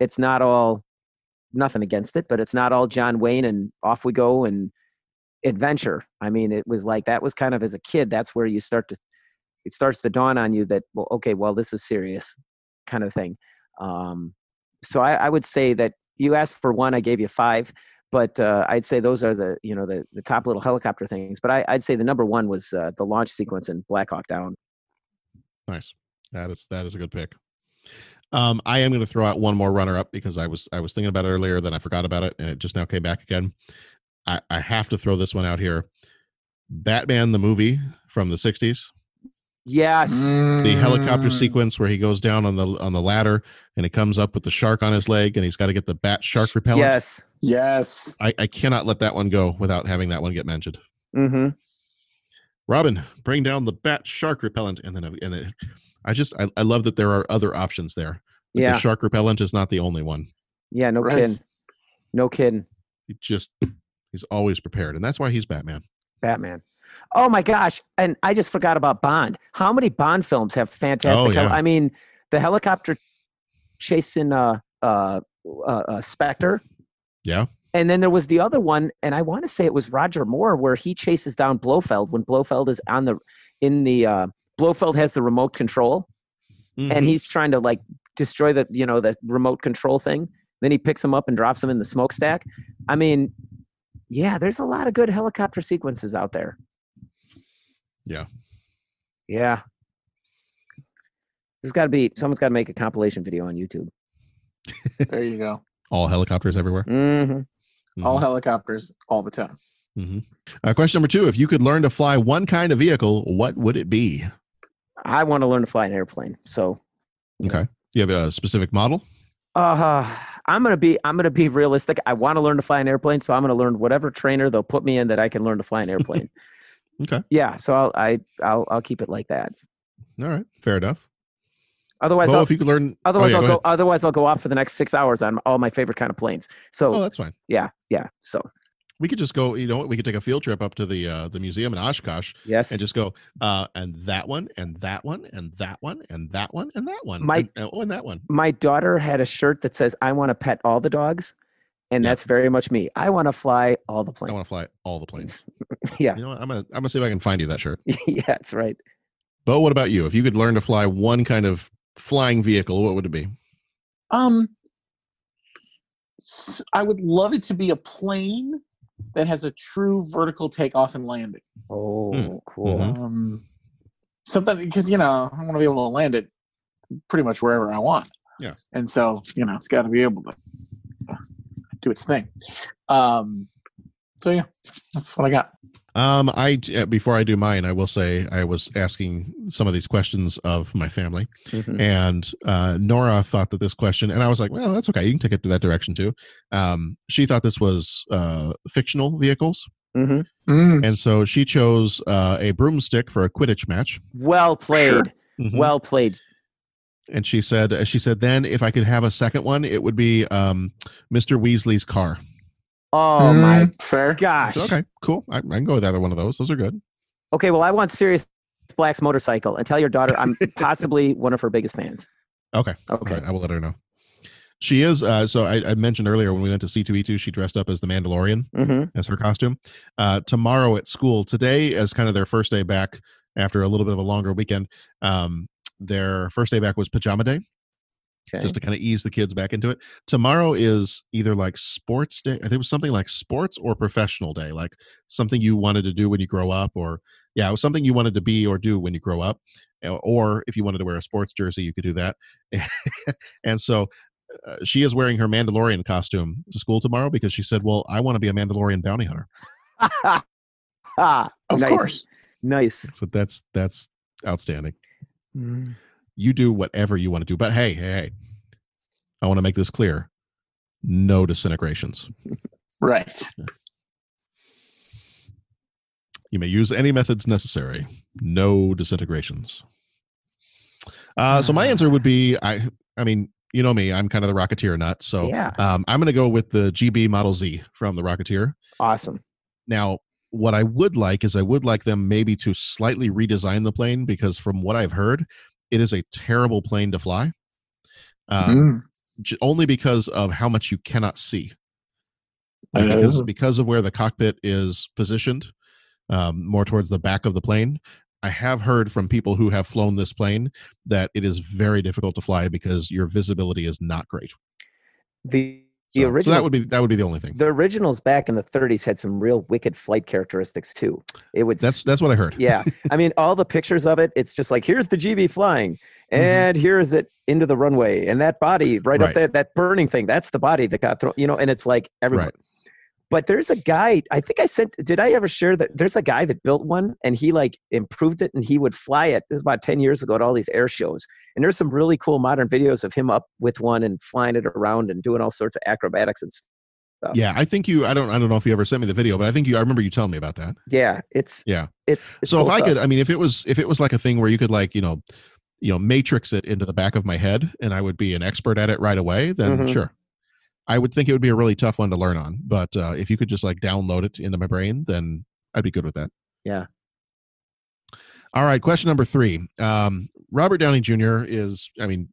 it's not all, nothing against it, but it's not all John Wayne and off we go and adventure. I mean, it was like, that was kind of as a kid, that's where you start to, it starts to dawn on you that, well, okay, well, this is serious kind of thing. Um, so I, I would say that you asked for one, I gave you five, but uh, I'd say those are the, you know, the, the top little helicopter things. But I, I'd say the number one was uh, the launch sequence in Black Hawk Down. Nice. That is, that is a good pick. Um, I am going to throw out one more runner up because I was, I was thinking about it earlier, then I forgot about it and it just now came back again. I, I have to throw this one out here. Batman, the movie from the sixties. Yes, the helicopter sequence where he goes down on the on the ladder and he comes up with the shark on his leg and he's got to get the bat shark repellent. Yes, yes. I, I cannot let that one go without having that one get mentioned. Mm-hmm. Robin, bring down the bat shark repellent, and then and then, I just I, I love that there are other options there. Like yeah, the shark repellent is not the only one. Yeah, no right. kidding. No kidding. He just, he's always prepared. And that's why he's Batman. Batman. Oh my gosh. And I just forgot about Bond. How many Bond films have fantastic, oh, yeah. hel- I mean, the helicopter chasing uh, uh, uh, uh, Spectre. Yeah. And then there was the other one, and I want to say it was Roger Moore, where he chases down Blofeld when Blofeld is on the, in the, uh, Blofeld has the remote control, mm-hmm. and he's trying to like destroy the, you know, the remote control thing. Then he picks him up and drops him in the smokestack. I mean, yeah, there's a lot of good helicopter sequences out there. Yeah. Yeah. There's got to be, someone's got to make a compilation video on YouTube. There you go. All helicopters everywhere. Mm-hmm. Mm-hmm. All helicopters all the time. Mm-hmm. Uh, question number two, if you could learn to fly one kind of vehicle, what would it be? I want to learn to fly an airplane. So, okay. Do you have a specific model? Uh, I'm going to be, I'm going to be realistic. I want to learn to fly an airplane. So I'm going to learn whatever trainer they'll put me in that I can learn to fly an airplane. Okay. Yeah. So I'll, I, I'll, I'll keep it like that. All right. Fair enough. Otherwise, oh, I'll, if you could learn, otherwise oh, yeah, I'll go, go otherwise I'll go off for the next six hours on all my favorite kind of planes. So oh, that's fine. Yeah. Yeah. So we could just go, you know what, we could take a field trip up to the, uh, the museum in Oshkosh. Yes. And just go, uh, and that one, and that one, and that one, and that one, and that one. My, and, oh, and that one. My daughter had a shirt that says, I want to pet all the dogs. And yeah. that's very much me. I want to fly all the planes. I want to fly all the planes. Yeah. You know what? I'm going to, I'm going to see if I can find you that shirt. Yeah, that's right. Bo, what about you? If you could learn to fly one kind of flying vehicle, what would it be? Um, I would love it to be a plane that has a true vertical takeoff and landing. Oh, mm. cool. Mm-hmm. Um, something, because, you know, I want to be able to land it pretty much wherever I want. Yeah. And so, you know, it's got to be able to do its thing. Um, so, yeah, that's what I got. Um, I before I do mine, I will say I was asking some of these questions of my family, mm-hmm. and uh, Nora thought that this question, and I was like, well, that's okay, you can take it to that direction too. Um, she thought this was uh, fictional vehicles, mm-hmm. mm. and so she chose uh, a broomstick for a Quidditch match. Well played, sure. mm-hmm. well played. And she said, she said, then if I could have a second one, it would be um, Mister Weasley's car. Oh mm, my fair. gosh. Okay, cool. I, I can go with either one of those. Those are good. Okay, well, I want Sirius Black's motorcycle, and tell your daughter I'm possibly one of her biggest fans. Okay. Okay. Right, I will let her know. She is, uh, so I, I mentioned earlier when we went to C two E two, she dressed up as the Mandalorian mm-hmm. as her costume. Uh, tomorrow at school, today as kind of their first day back after a little bit of a longer weekend, um, their first day back was pajama day. Okay. Just to kind of ease the kids back into it. Tomorrow is either like sports day. I think it was something like sports or professional day, like something you wanted to do when you grow up, or yeah, it was something you wanted to be or do when you grow up. Or if you wanted to wear a sports jersey, you could do that. And so uh, she is wearing her Mandalorian costume to school tomorrow because she said, well, I want to be a Mandalorian bounty hunter. ah, of nice. course. Nice. So that's, that's outstanding. Mm. You do whatever you want to do. But hey, hey, hey, I want to make this clear. No disintegrations. Right. You may use any methods necessary. No disintegrations. Uh, so my answer would be, I I mean, you know me, I'm kind of the Rocketeer nut. So yeah. um, I'm going to go with the G B Model Z from the Rocketeer. Awesome. Now, what I would like is I would like them maybe to slightly redesign the plane, because from what I've heard, it is a terrible plane to fly, uh, mm-hmm. j- only because of how much you cannot see. Like uh, because, because of where the cockpit is positioned, um, more towards the back of the plane. I have heard from people who have flown this plane that it is very difficult to fly because your visibility is not great. The, the so, original so that would be that would be the only thing. The originals back in the thirties had some real wicked flight characteristics too. It would That's that's what I heard. Yeah. I mean, all the pictures of it, it's just like, here's the G B flying and mm-hmm. here's it into the runway, and that body right, right up there, that burning thing, that's the body that got thrown, you know, and it's like everyone. Right. But there's a guy, I think I sent did I ever share that there's a guy that built one and he like improved it and he would fly it. It was about ten years ago at all these air shows. And there's some really cool modern videos of him up with one and flying it around and doing all sorts of acrobatics and stuff. Yeah, I think you I don't I don't know if you ever sent me the video, but I think you I remember you telling me about that. Yeah, it's Yeah. It's, it's so cool if stuff. I could I mean if it was if it was like a thing where you could like, you know, you know, matrix it into the back of my head and I would be an expert at it right away, then mm-hmm. sure. I would think it would be a really tough one to learn on, but uh, if you could just like download it into my brain, then I'd be good with that. Yeah. All right. Question number three. Um, Robert Downey Junior is, I mean,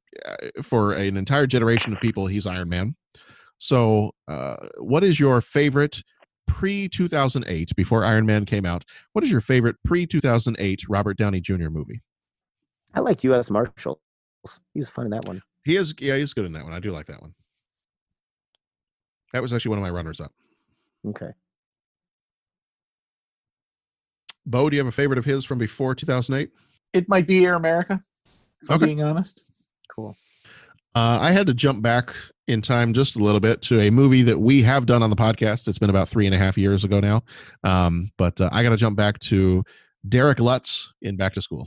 for an entire generation of people, he's Iron Man. So uh, what is your favorite pre two thousand eight, before Iron Man came out, what is your favorite pre two thousand eight Robert Downey Junior movie? I like U S Marshals. He was fun in that one. He is. Yeah, he's good in that one. I do like that one. That was actually one of my runners up. Okay. Bo, do you have a favorite of his from before two thousand eight? It might be Air America, if okay. I'm being honest. Cool. Uh, I had to jump back in time just a little bit to a movie that we have done on the podcast. It's been about three and a half years ago now. Um, but uh, I got to jump back to Derek Lutz in Back to School.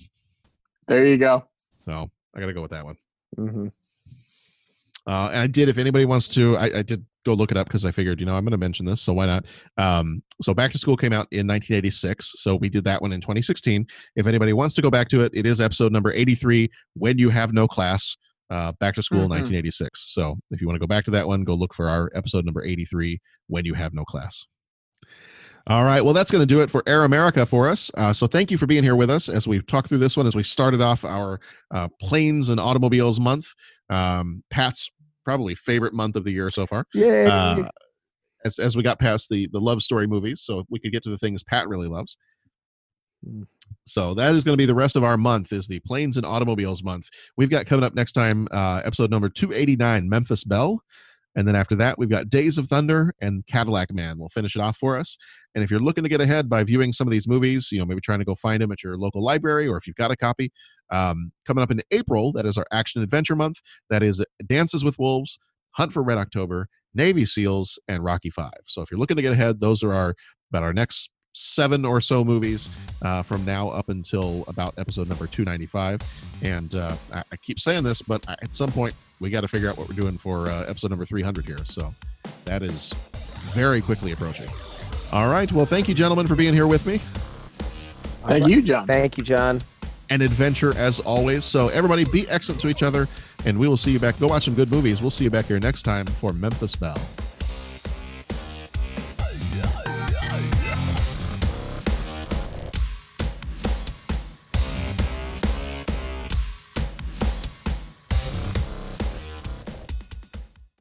There you go. So I got to go with that one. Mm-hmm. Uh, and I did, if anybody wants to, I, I did go look it up because I figured, you know, I'm going to mention this, so why not? Um, so Back to School came out in nineteen eighty-six. So we did that one in twenty sixteen. If anybody wants to go back to it, it is episode number eighty-three, When You Have No Class, uh, Back to School, mm-hmm. nineteen eighty-six. So if you want to go back to that one, go look for our episode number eighty-three, When You Have No Class. All right. Well, that's going to do it for Air America for us. Uh, so thank you for being here with us as we talked through this one, as we started off our uh, planes and automobiles month. Um, Pat's probably favorite month of the year so far. Yeah. Uh, as as we got past the the love story movies, so we could get to the things Pat really loves. So that is going to be the rest of our month, is the planes and automobiles month. We've got coming up next time uh, episode number two eighty-nine, Memphis Belle. And then after that, we've got Days of Thunder and Cadillac Man. We'll finish it off for us. And if you're looking to get ahead by viewing some of these movies, you know, maybe trying to go find them at your local library, or if you've got a copy, um, coming up in April, that is our action adventure month. That is Dances with Wolves, Hunt for Red October, Navy SEALs, and Rocky Five. So if you're looking to get ahead, those are our about our next seven or so movies uh, from now up until about episode number two ninety-five. And uh, I, I keep saying this, but I, at some point, we got to figure out what we're doing for uh, episode number three hundred here. So that is very quickly approaching. All right. Well, thank you, gentlemen, for being here with me. Thank you, John. Thank you, John. An adventure as always. So everybody be excellent to each other, and we will see you back. Go watch some good movies. We'll see you back here next time for Memphis Belle.